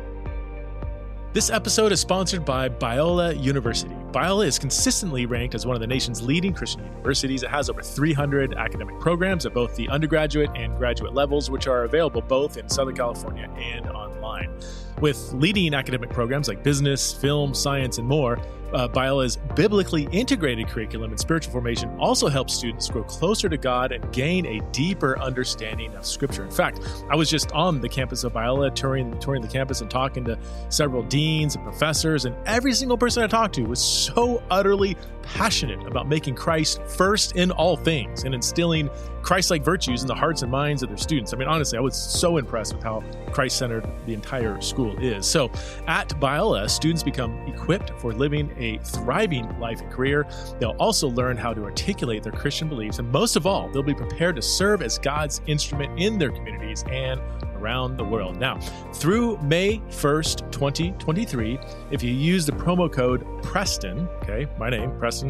This episode is sponsored by Biola University. Biola is consistently ranked as one of the nation's leading Christian universities. It has over 300 academic programs at both the undergraduate and graduate levels, which are available both in Southern California and online. With leading academic programs like business, film, science, and more, Biola's biblically integrated curriculum and spiritual formation also helps students grow closer to God and gain a deeper understanding of Scripture. In fact, I was just on the campus of Biola, touring the campus and talking to several deans and professors, and every single person I talked to was so utterly passionate about making Christ first in all things and instilling Christ-like virtues in the hearts and minds of their students. I mean, honestly, I was so impressed with how Christ-centered the entire school is. So at Biola, students become equipped for living a thriving life and career. They'll also learn how to articulate their Christian beliefs. And most of all, they'll be prepared to serve as God's instrument in their communities and around the world. Now, through May 1st, 2023, if you use the promo code Preston, okay, my name, Preston,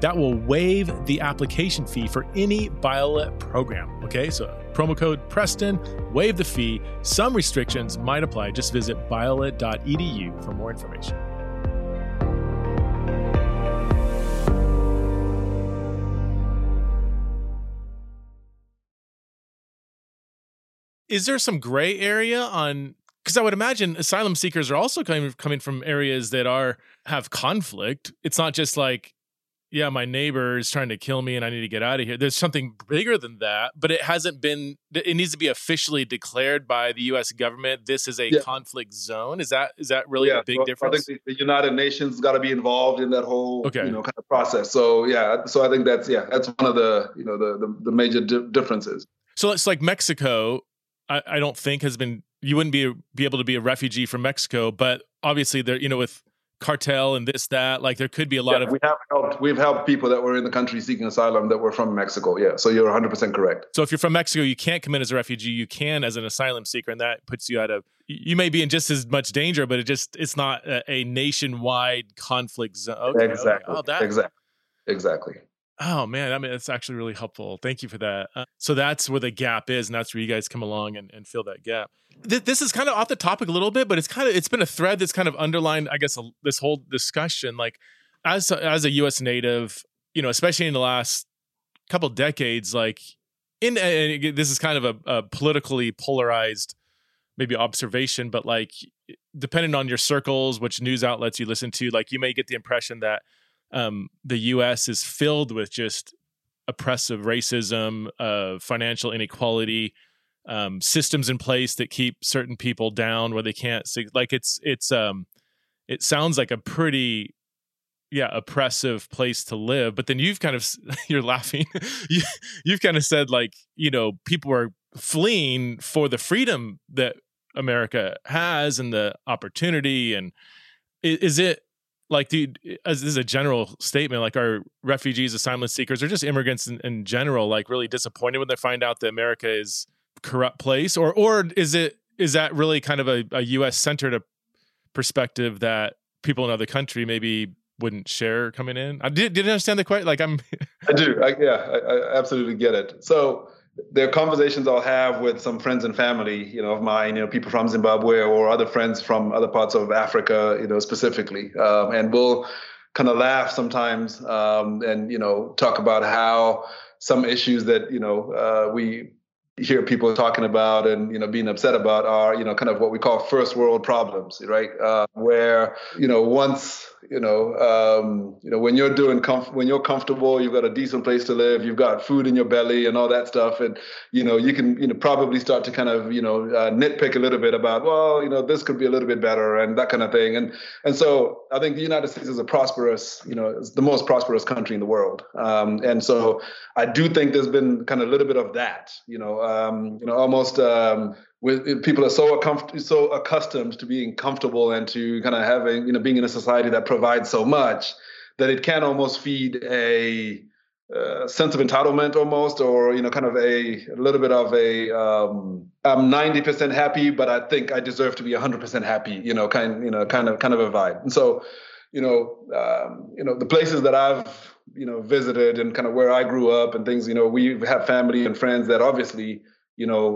that will waive the application fee for any Biola program. Okay, so promo code Preston, waive the fee. Some restrictions might apply. Just visit biola.edu for more information. Is there some gray area on, because I would imagine asylum seekers are also coming from areas that have conflict. It's not just like, yeah, my neighbor is trying to kill me and I need to get out of here. There's something bigger than that, but it hasn't been, it needs to be officially declared by the U.S. government. This is a conflict zone. Is that really the big difference? I think the United Nations got to be involved in that whole, kind of process. So so I think that's one of the, the major differences. So it's like Mexico, I don't think has been, you wouldn't be able to be a refugee from Mexico, but obviously there, with cartel and this, that, like there could be a lot of... We've helped people that were in the country seeking asylum that were from Mexico. Yeah. So you're 100% correct. So if you're from Mexico, you can't come in as a refugee. You can as an asylum seeker, and that puts you out of... You may be in just as much danger, but it's not a nationwide conflict zone. Okay, exactly. Okay. Exactly. Oh, man. I mean, that's actually really helpful. Thank you for that. So that's where the gap is, and that's where you guys come along and fill that gap. This is kind of off the topic a little bit, but it's been a thread that's kind of underlined, I guess, this whole discussion. Like, as a U.S. native, especially in the last couple decades, like, this is kind of a politically polarized maybe observation, but like, depending on your circles, which news outlets you listen to, like, you may get the impression that the U.S. is filled with just oppressive racism, financial inequality, systems in place that keep certain people down where they can't see. Like it sounds like a pretty, oppressive place to live. But then you're laughing. You've kind of said like, people are fleeing for the freedom that America has and the opportunity. And is it, like, as this is a general statement, like, are refugees, asylum seekers, or just immigrants in general, like, really disappointed when they find out that America is a corrupt place? Or is that really kind of a U.S.-centered perspective that people in other country maybe wouldn't share coming in? I didn't understand the question. Like, I do. I absolutely get it. So there are conversations I'll have with some friends and family, of mine, people from Zimbabwe or other friends from other parts of Africa, specifically. And we'll kind of laugh sometimes and, talk about how some issues that, we hear people talking about and, being upset about are, kind of what we call first world problems, right? Where, once... when you're doing when you're comfortable, you've got a decent place to live, you've got food in your belly and all that stuff. And, you can, probably start to kind of, nitpick a little bit about, well, this could be a little bit better and that kind of thing. And so I think the United States is a prosperous, it's the most prosperous country in the world. And so I do think there's been kind of a little bit of that, almost, people are so accustomed to being comfortable and to kind of having, being in a society that provides so much that it can almost feed a sense of entitlement almost, or, kind of a little bit of a, I'm 90% happy, but I think I deserve to be 100% happy, kind of a vibe. And so, the places that I've, visited and kind of where I grew up and things, we have family and friends that obviously,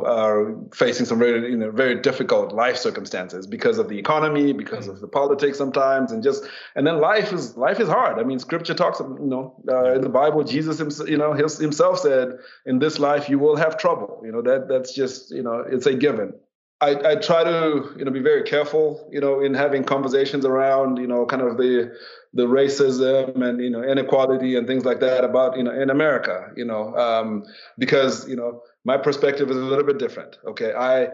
are facing some very, very difficult life circumstances because of the economy, because of the politics sometimes, and then life is hard. I mean, Scripture talks, in the Bible, Jesus himself, himself said, "In this life you will have trouble." That's just, it's a given. I try to, be very careful, in having conversations around, kind of the racism and inequality and things like that about in America, because my perspective is a little bit different. Okay, as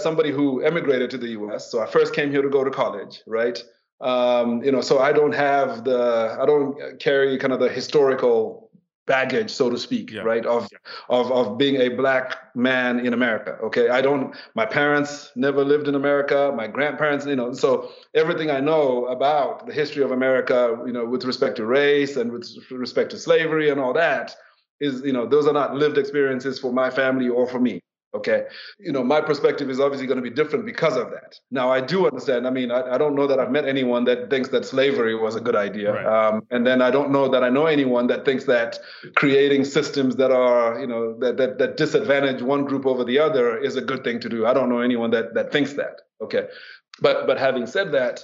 somebody who emigrated to the U.S., so I first came here to go to college, right? So I don't carry kind of the historical baggage, so to speak, right? Of being a black man in America. Okay, my parents never lived in America. My grandparents, so everything I know about the history of America, with respect to race and with respect to slavery and all that, is, those are not lived experiences for my family or for me. Okay. My perspective is obviously going to be different because of that. Now, I do understand. I mean, I don't know that I've met anyone that thinks that slavery was a good idea. Right. And then I don't know that I know anyone that thinks that creating systems that are, that disadvantage one group over the other is a good thing to do. I don't know anyone that thinks that. Okay. But having said that,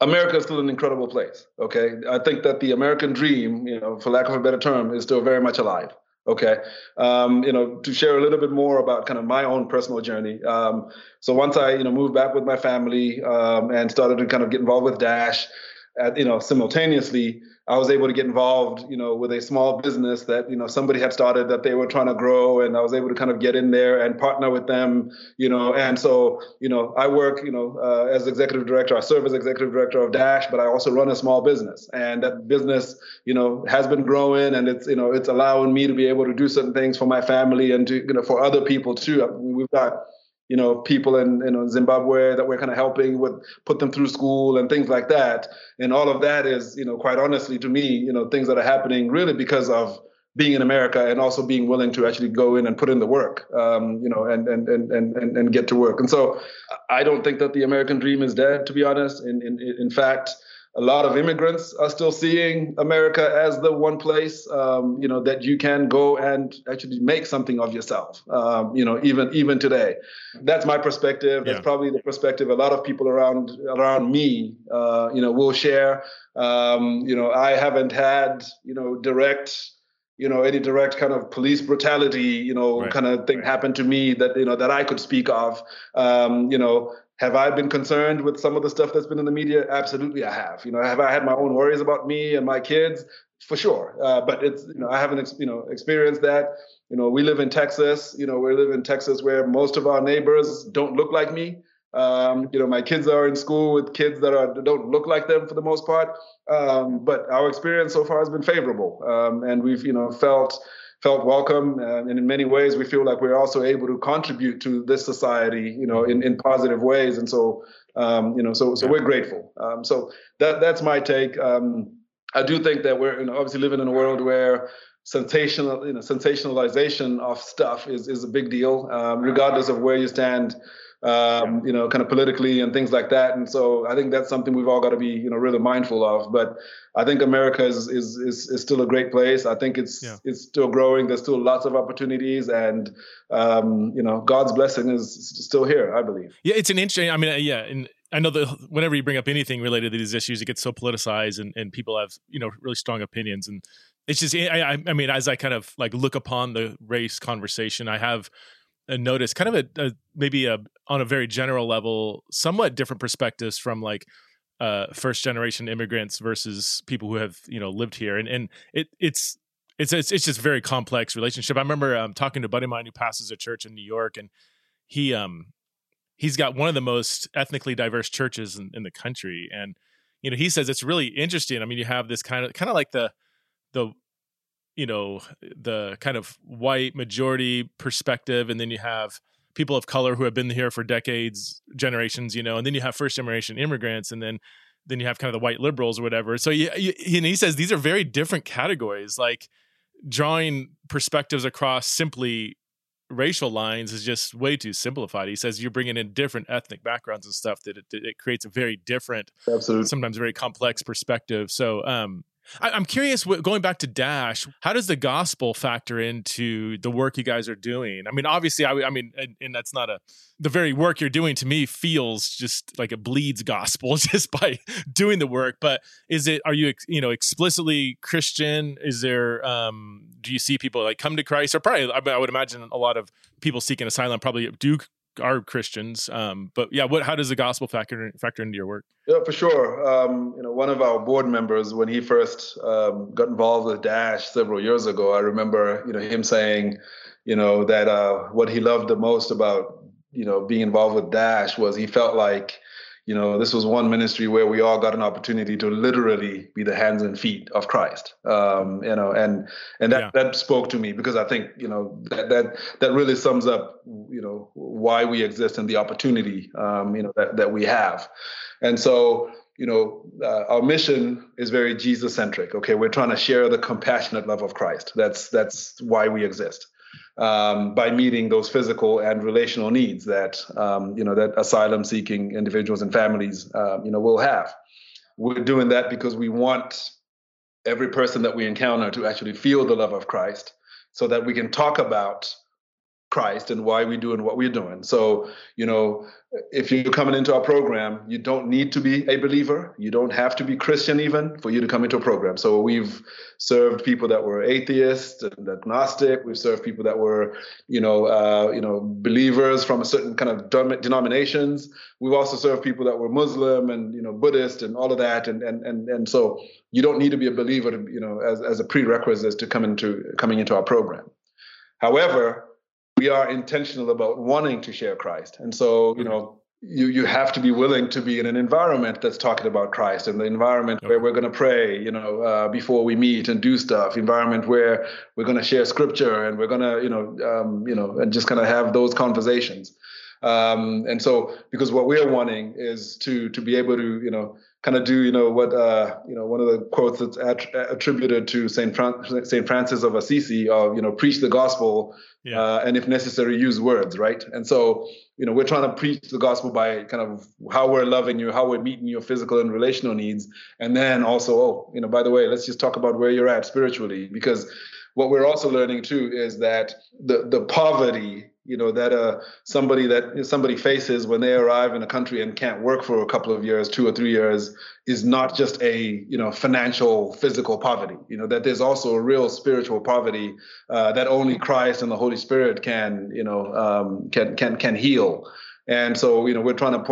America is still an incredible place. Okay. I think that the American dream, for lack of a better term, is still very much alive. Okay. To share a little bit more about kind of my own personal journey. So once I, moved back with my family and started to kind of get involved with Dash, simultaneously, I was able to get involved, with a small business that, somebody had started that they were trying to grow, and I was able to kind of get in there and partner with them, and so, I work, as executive director, I serve as executive director of Dash, but I also run a small business, and that business, has been growing, and it's, it's allowing me to be able to do certain things for my family and to, for other people too. I mean, we've got, people in Zimbabwe that we're kind of helping with, put them through school and things like that. And all of that is, quite honestly to me, things that are happening really because of being in America and also being willing to actually go in and put in the work, and get to work. And so I don't think that the American dream is dead, to be honest. In fact, a lot of immigrants are still seeing America as the one place, that you can go and actually make something of yourself, even today. That's my perspective. That's probably the perspective a lot of people around me, will share. I haven't had, any direct kind of police brutality, kind of thing happened to me that, that I could speak of, Have I been concerned with some of the stuff that's been in the media? Absolutely, I have. Have I had my own worries about me and my kids? For sure. But it's, I haven't, experienced that. We live in Texas. We live in Texas where most of our neighbors don't look like me. My kids are in school with kids that don't look like them for the most part. But our experience so far has been favorable, and we've, felt welcome, and in many ways we feel like we're also able to contribute to this society, in positive ways, and so so we're grateful. So that's my take. I do think that we're obviously living in a world where sensationalization of stuff is a big deal, regardless of where you stand, kind of politically and things like that. And so I think that's something we've all got to be, really mindful of. But I think America is still a great place. I think it's still growing. There's still lots of opportunities, and, God's blessing is still here, I believe. Yeah. It's an interesting, and I know that whenever you bring up anything related to these issues, it gets so politicized, and people have, really strong opinions. And it's just, as I kind of like look upon the race conversation, I have noticed kind of maybe on a very general level, somewhat different perspectives from like first generation immigrants versus people who have lived here, and it's just a very complex relationship. I remember talking to a buddy of mine who pastors a church in New York, and he he's got one of the most ethnically diverse churches in the country, and he says it's really interesting. I mean, you have this kind of like the kind of white majority perspective, and then you have people of color who have been here for decades, generations, and then you have first generation immigrants, and then you have kind of the white liberals or whatever. So and he says these are very different categories. Like drawing perspectives across simply racial lines is just way too simplified. He says you're bringing in different ethnic backgrounds and stuff that it creates a very different, absolutely, sometimes very complex perspective. So, I'm curious, going back to Dash, how does the gospel factor into the work you guys are doing? I mean, obviously, and that's not the very work you're doing to me feels just like it bleeds gospel just by doing the work. But are you explicitly Christian? Is there, do you see people like come to Christ? Or probably, I would imagine a lot of people seeking asylum probably are Christians. How does the gospel factor into your work? Yeah, for sure. One of our board members, when he first got involved with Dash several years ago, I remember, him saying, that what he loved the most about, being involved with Dash was he felt like, this was one ministry where we all got an opportunity to literally be the hands and feet of Christ. That spoke to me, because I think, that really sums up, why we exist and the opportunity, that we have. And so, our mission is very Jesus-centric. Okay. We're trying to share the compassionate love of Christ. That's why we exist. By meeting those physical and relational needs that, that asylum-seeking individuals and families, will have. We're doing that because we want every person that we encounter to actually feel the love of Christ, so that we can talk about Christ and why we're doing what we're doing. So, you know, if you're coming into our program, you don't need to be a believer. You don't have to be Christian even for you to come into a program. So we've served people that were atheists and agnostic. We've served people that were, believers from a certain kind of denominations. We've also served people that were Muslim and, Buddhist and all of that. And so you don't need to be a believer, as a prerequisite to coming into our program. However, we are intentional about wanting to share Christ. And so, you have to be willing to be in an environment that's talking about Christ, and the environment where we're going to pray, before we meet and do stuff, environment where we're going to share scripture and we're going to, and just kind of have those conversations. And so, because what we're wanting is to be able to, kind of do, what, one of the quotes that's attributed to St. Francis of Assisi of, preach the gospel, and if necessary, use words, right? And so, we're trying to preach the gospel by kind of how we're loving you, how we're meeting your physical and relational needs. And then also, by the way, let's just talk about where you're at spiritually, because what we're also learning too is that the poverty, that somebody faces when they arrive in a country and can't work for a couple of years, 2 or 3 years, is not just a, financial, physical poverty, that there's also a real spiritual poverty that only Christ and the Holy Spirit can heal. And so, we're trying to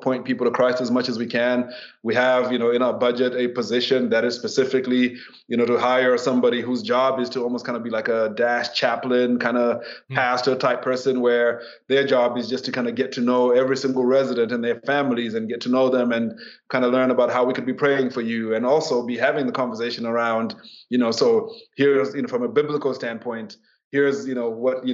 point people to Christ as much as we can. We have, in our budget, a position that is specifically, to hire somebody whose job is to almost kind of be like a Dash chaplain, kind of pastor type person, where their job is just to kind of get to know every single resident and their families and get to know them and kind of learn about how we could be praying for you, and also be having the conversation around, so here's, from a biblical standpoint, here's, what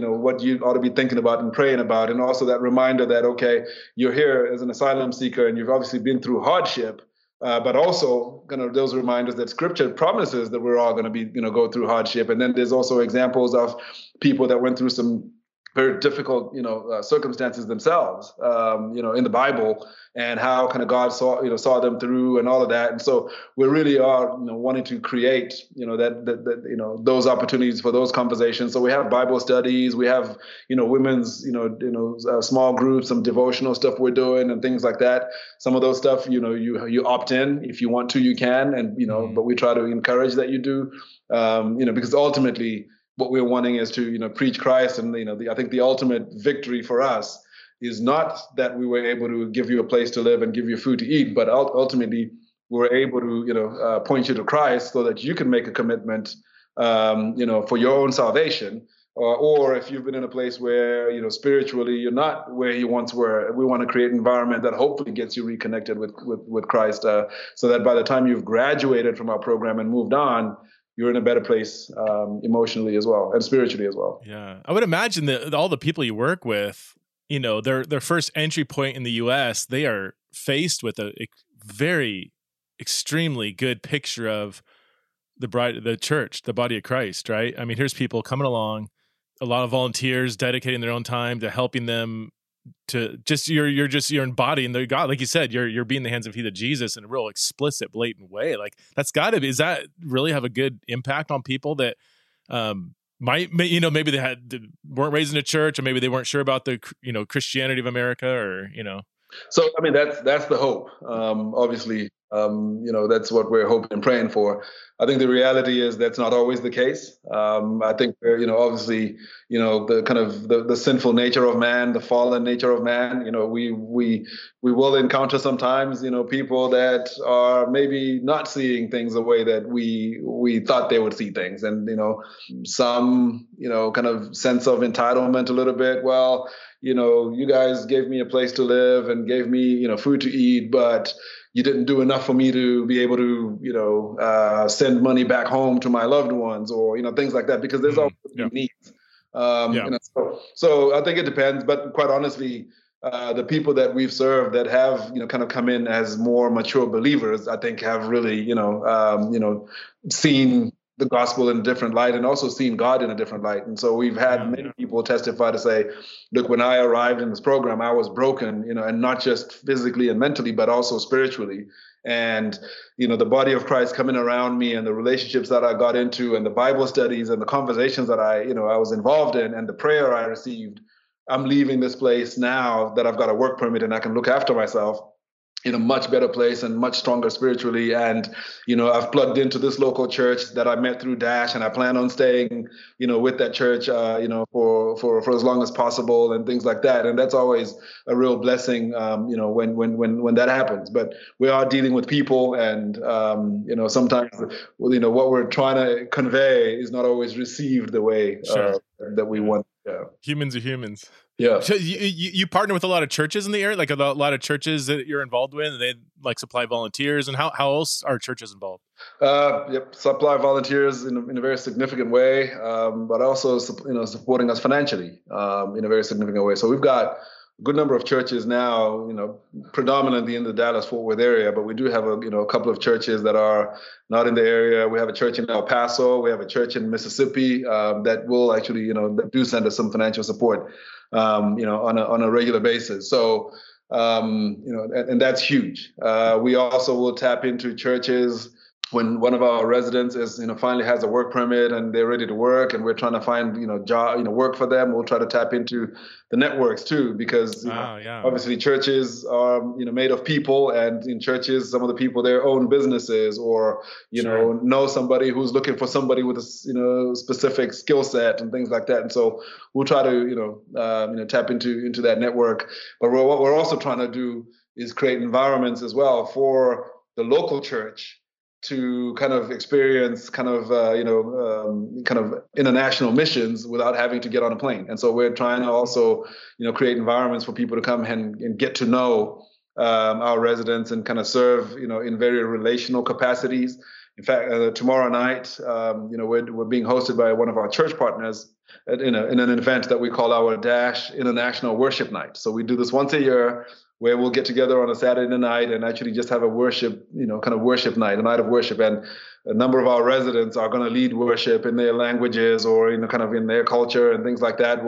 you ought to be thinking about and praying about. And also that reminder that, okay, you're here as an asylum seeker and you've obviously been through hardship, but also kind of those reminders that scripture promises that we're all going to be, go through hardship. And then there's also examples of people that went through some very difficult, circumstances themselves, in the Bible, and how kind of God saw them through and all of that. And so we really are, wanting to create, that those opportunities for those conversations. So we have Bible studies, we have, women's, small groups, some devotional stuff we're doing and things like that. Some of those stuff, you opt in if you want to, you can, and, but we try to encourage that you do, because ultimately, what we're wanting is to, preach Christ. And, I think the ultimate victory for us is not that we were able to give you a place to live and give you food to eat, but ultimately we were able to, point you to Christ so that you can make a commitment, for your own salvation. Or if you've been in a place where, spiritually you're not where you once were, we want to create an environment that hopefully gets you reconnected with Christ, so that by the time you've graduated from our program and moved on, you're in a better place emotionally as well, and spiritually as well. Yeah. I would imagine that all the people you work with, their first entry point in the U.S., they are faced with a very extremely good picture of the church, the body of Christ, right? I mean, here's people coming along, a lot of volunteers dedicating their own time to helping them to just, you're embodying their God. Like you said, you're being the hands and feet of Jesus in a real explicit, blatant way. Like that's gotta be, is that really have a good impact on people that maybe they weren't raised in a church, or maybe they weren't sure about the, Christianity of America, or, So, I mean, that's the hope. Obviously, that's what we're hoping and praying for. I think the reality is that's not always the case. I think, obviously, the kind of the sinful nature of man, the fallen nature of man, we will encounter sometimes, people that are maybe not seeing things the way that we thought they would see things. And, some, kind of sense of entitlement a little bit. Well, you guys gave me a place to live and gave me, food to eat, but you didn't do enough for me to be able to, send money back home to my loved ones, or, things like that, because there's always needs. So I think it depends, but quite honestly, the people that we've served that have, kind of come in as more mature believers, I think have really, seen the gospel in a different light and also seen God in a different light. And so we've had many people testify to say, look, when I arrived in this program, I was broken, you know, and not just physically and mentally, but also spiritually. And, you know, the body of Christ coming around me and the relationships that I got into and the Bible studies and the conversations that I, you know, I was involved in and the prayer I received, I'm leaving this place now that I've got a work permit and I can look after myself in a much better place and much stronger spiritually. And, you know, I've plugged into this local church that I met through Dash, and I plan on staying, you know, with that church, you know, for as long as possible and things like that. And that's always a real blessing, you know, when that happens. But we are dealing with people, and, you know, sometimes, you know, what we're trying to convey is not always received the way that we want. Yeah. Humans are humans. Yeah. So you partner with a lot of churches in the area, like a lot of churches that you're involved with, and they like supply volunteers. And how else are churches involved? Yep. Supply volunteers in a very significant way, but also, you know, supporting us financially in a very significant way. So we've got a good number of churches now, you know, predominantly in the Dallas-Fort Worth area, but we do have a couple of churches that are not in the area. We have a church in El Paso. We have a church in Mississippi that will actually, you know, that do send us some financial support, you know, on a regular basis. So, you know, and that's huge. We also will tap into churches when one of our residents is, you know, finally has a work permit and they're ready to work, and we're trying to find, you know, job, you know, work for them. We'll try to tap into the networks too, because obviously churches are, you know, made of people, and in churches, some of the people there own businesses or, you know somebody who's looking for somebody with a, you know, specific skill set and things like that. And so we'll try to, you know, tap into that network. But what we're also trying to do is create environments as well for the local church to kind of experience kind of international missions without having to get on a plane. And so we're trying to also, you know, create environments for people to come and get to know our residents and kind of serve, you know, in very relational capacities. In fact, tomorrow night, you know, we're being hosted by one of our church partners in an event that we call our Dash International Worship Night. So we do this once a year, where we'll get together on a Saturday night and actually just have a worship, you know, kind of worship night, a night of worship. And a number of our residents are going to lead worship in their languages or, you know, kind of in their culture and things like that.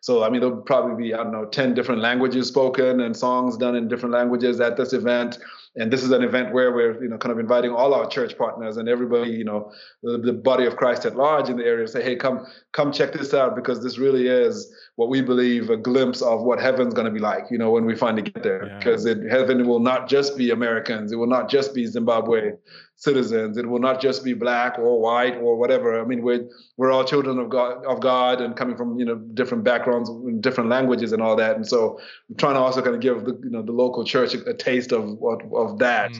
So, I mean, there'll probably be, I don't know, 10 different languages spoken and songs done in different languages at this event. And this is an event where we're, you know, kind of inviting all our church partners and everybody, you know, the body of Christ at large in the area, say, hey, come check this out, because this really is what we believe a glimpse of what heaven's going to be like, you know, when we finally get there, because heaven will not just be Americans. It will not just be Zimbabwe citizens. It will not just be black or white or whatever. I mean, we're all children of God and coming from, you know, different backgrounds and different languages and all that. And so I'm trying to also kind of give the local church a taste of that,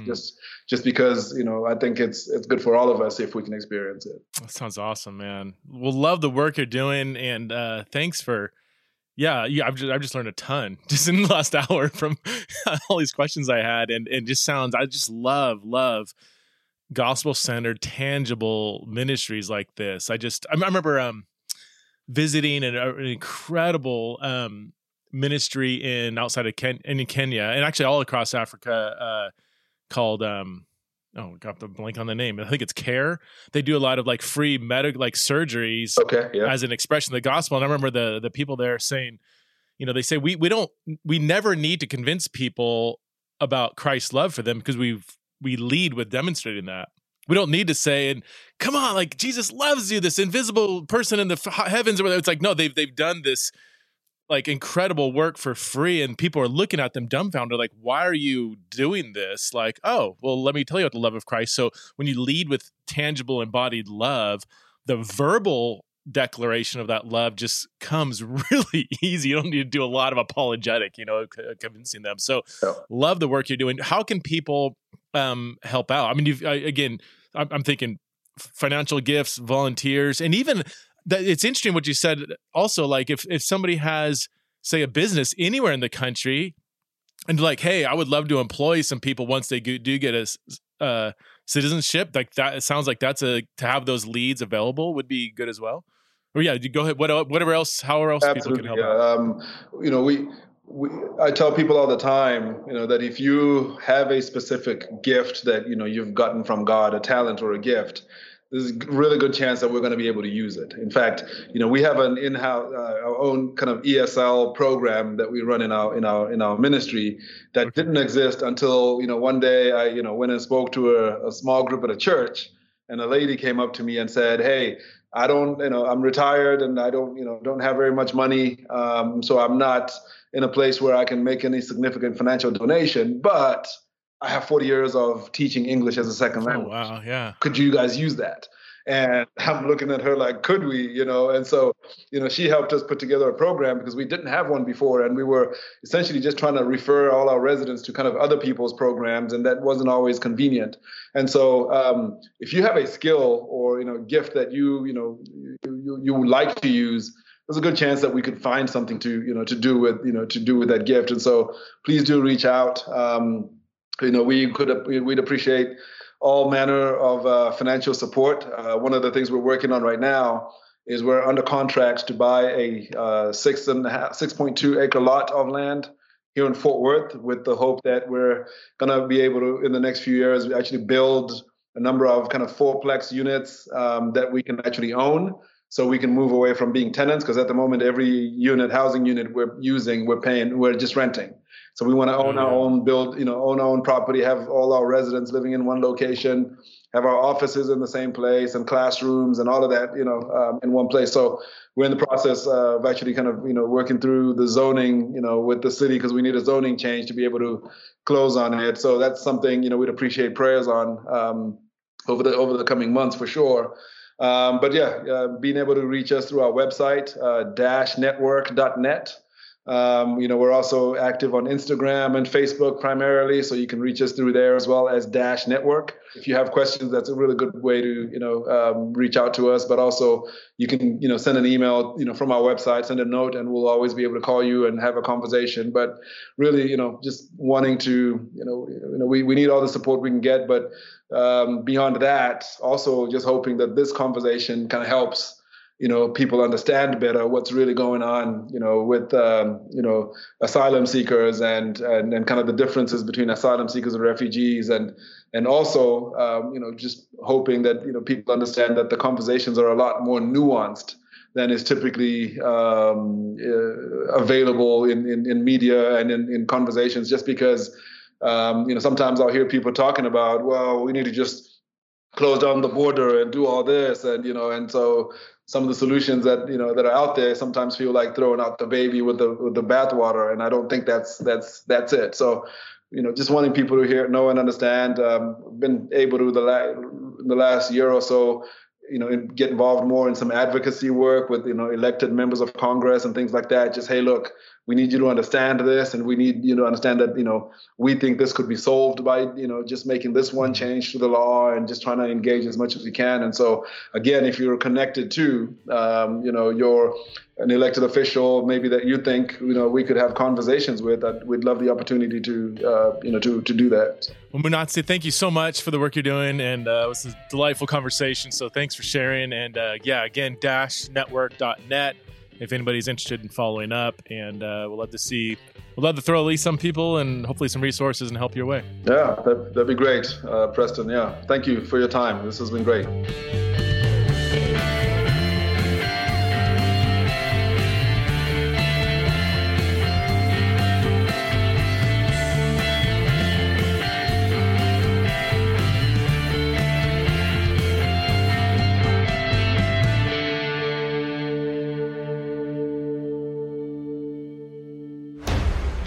just because, you know, I think it's good for all of us if we can experience it. That sounds awesome, man. We'll love the work you're doing, and thanks for I've just learned a ton just in the last hour from all these questions I had, and just sounds, I just love gospel-centered, tangible ministries like this. I remember visiting an incredible ministry in Kenya, and actually all across Africa, called got the blank on the name. I think it's CARE. They do a lot of like free medical, like surgeries as an expression of the gospel. And I remember the people there saying, you know, they say we never need to convince people about Christ's love for them, because we lead with demonstrating that. We don't need to say, and come on, like Jesus loves you, this invisible person in the heavens. It's like, no, they've done this like incredible work for free, and people are looking at them dumbfounded, like, why are you doing this? Like, oh, well, let me tell you about the love of Christ. So when you lead with tangible embodied love, the verbal declaration of that love just comes really easy. You don't need to do a lot of apologetic, you know, convincing them. So love the work you're doing. How can people help out? I mean, I'm thinking financial gifts, volunteers, and even it's interesting what you said also, like if somebody has, say, a business anywhere in the country and like, hey, I would love to employ some people once they do get a citizenship, like that, it sounds like to have those leads available would be good as well. Or you go ahead, whatever else, however else people can help out. You know, I tell people all the time, you know, that if you have a specific gift that, you know, you've gotten from God, a talent or a gift, there's a really good chance that we're going to be able to use it. In fact, you know, we have an in-house, our own kind of ESL program that we run in our ministry that didn't exist until, you know, one day I, you know, went and spoke to a small group at a church, and a lady came up to me and said, "Hey, I don't, you know, I'm retired and I don't, you know, don't have very much money. So I'm not in a place where I can make any significant financial donation, but I have 40 years of teaching English as a second language. Wow, yeah. Could you guys use that?" And I'm looking at her like, could we, you know? And so, you know, she helped us put together a program because we didn't have one before. And we were essentially just trying to refer all our residents to kind of other people's programs. And that wasn't always convenient. And so if you have a skill or, you know, gift that you would like to use, there's a good chance that we could find something to do with that gift. And so please do reach out. You know, we'd appreciate all manner of financial support. One of the things we're working on right now is we're under contracts to buy a 6.2-acre lot of land here in Fort Worth, with the hope that we're going to be able to, in the next few years, actually build a number of kind of fourplex units that we can actually own, so we can move away from being tenants. Because at the moment, every housing unit we're using, we're just renting. So we want to own our own, own our own property, have all our residents living in one location, have our offices in the same place and classrooms and all of that, in one place. So we're in the process of actually kind of, working through the zoning, with the city, because we need a zoning change to be able to close on it. So that's something, we'd appreciate prayers on over the coming months for sure. Being able to reach us through our website, dashnetwork.net. We're also active on Instagram and Facebook primarily, so you can reach us through there as well as Dash Network. If you have questions, that's a really good way to, reach out to us. But also you can, send an email, from our website, send a note, and we'll always be able to call you and have a conversation. But really, just wanting to, we need all the support we can get. But beyond that, also just hoping that this conversation kind of helps people understand better what's really going on, with, asylum seekers and kind of the differences between asylum seekers and refugees. And also, just hoping that, people understand that the conversations are a lot more nuanced than is typically available in media and in conversations, just because, sometimes I'll hear people talking about, well, we need to just close down the border and do all this. And, and so some of the solutions that that are out there sometimes feel like throwing out the baby with the bathwater, and I don't think that's it. So, just wanting people to hear, know, and understand. Been able to the last year or so, get involved more in some advocacy work with elected members of Congress and things like that. Just, hey, look, we need you to understand this, and we need you to understand that we think this could be solved by just making this one change to the law, and just trying to engage as much as we can. And so again, if you're connected to you're an elected official, maybe that you think we could have conversations with, that we'd love the opportunity to to do that. Well, Munatsi, thank you so much for the work you're doing, and it was a delightful conversation. So thanks for sharing, and again, dashnetwork.net. If anybody's interested in following up, and we'll love to throw at least some people and hopefully some resources and help your way. Yeah, that'd be great, Preston. Yeah, thank you for your time. This has been great.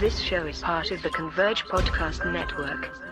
This show is part of the Converge Podcast Network.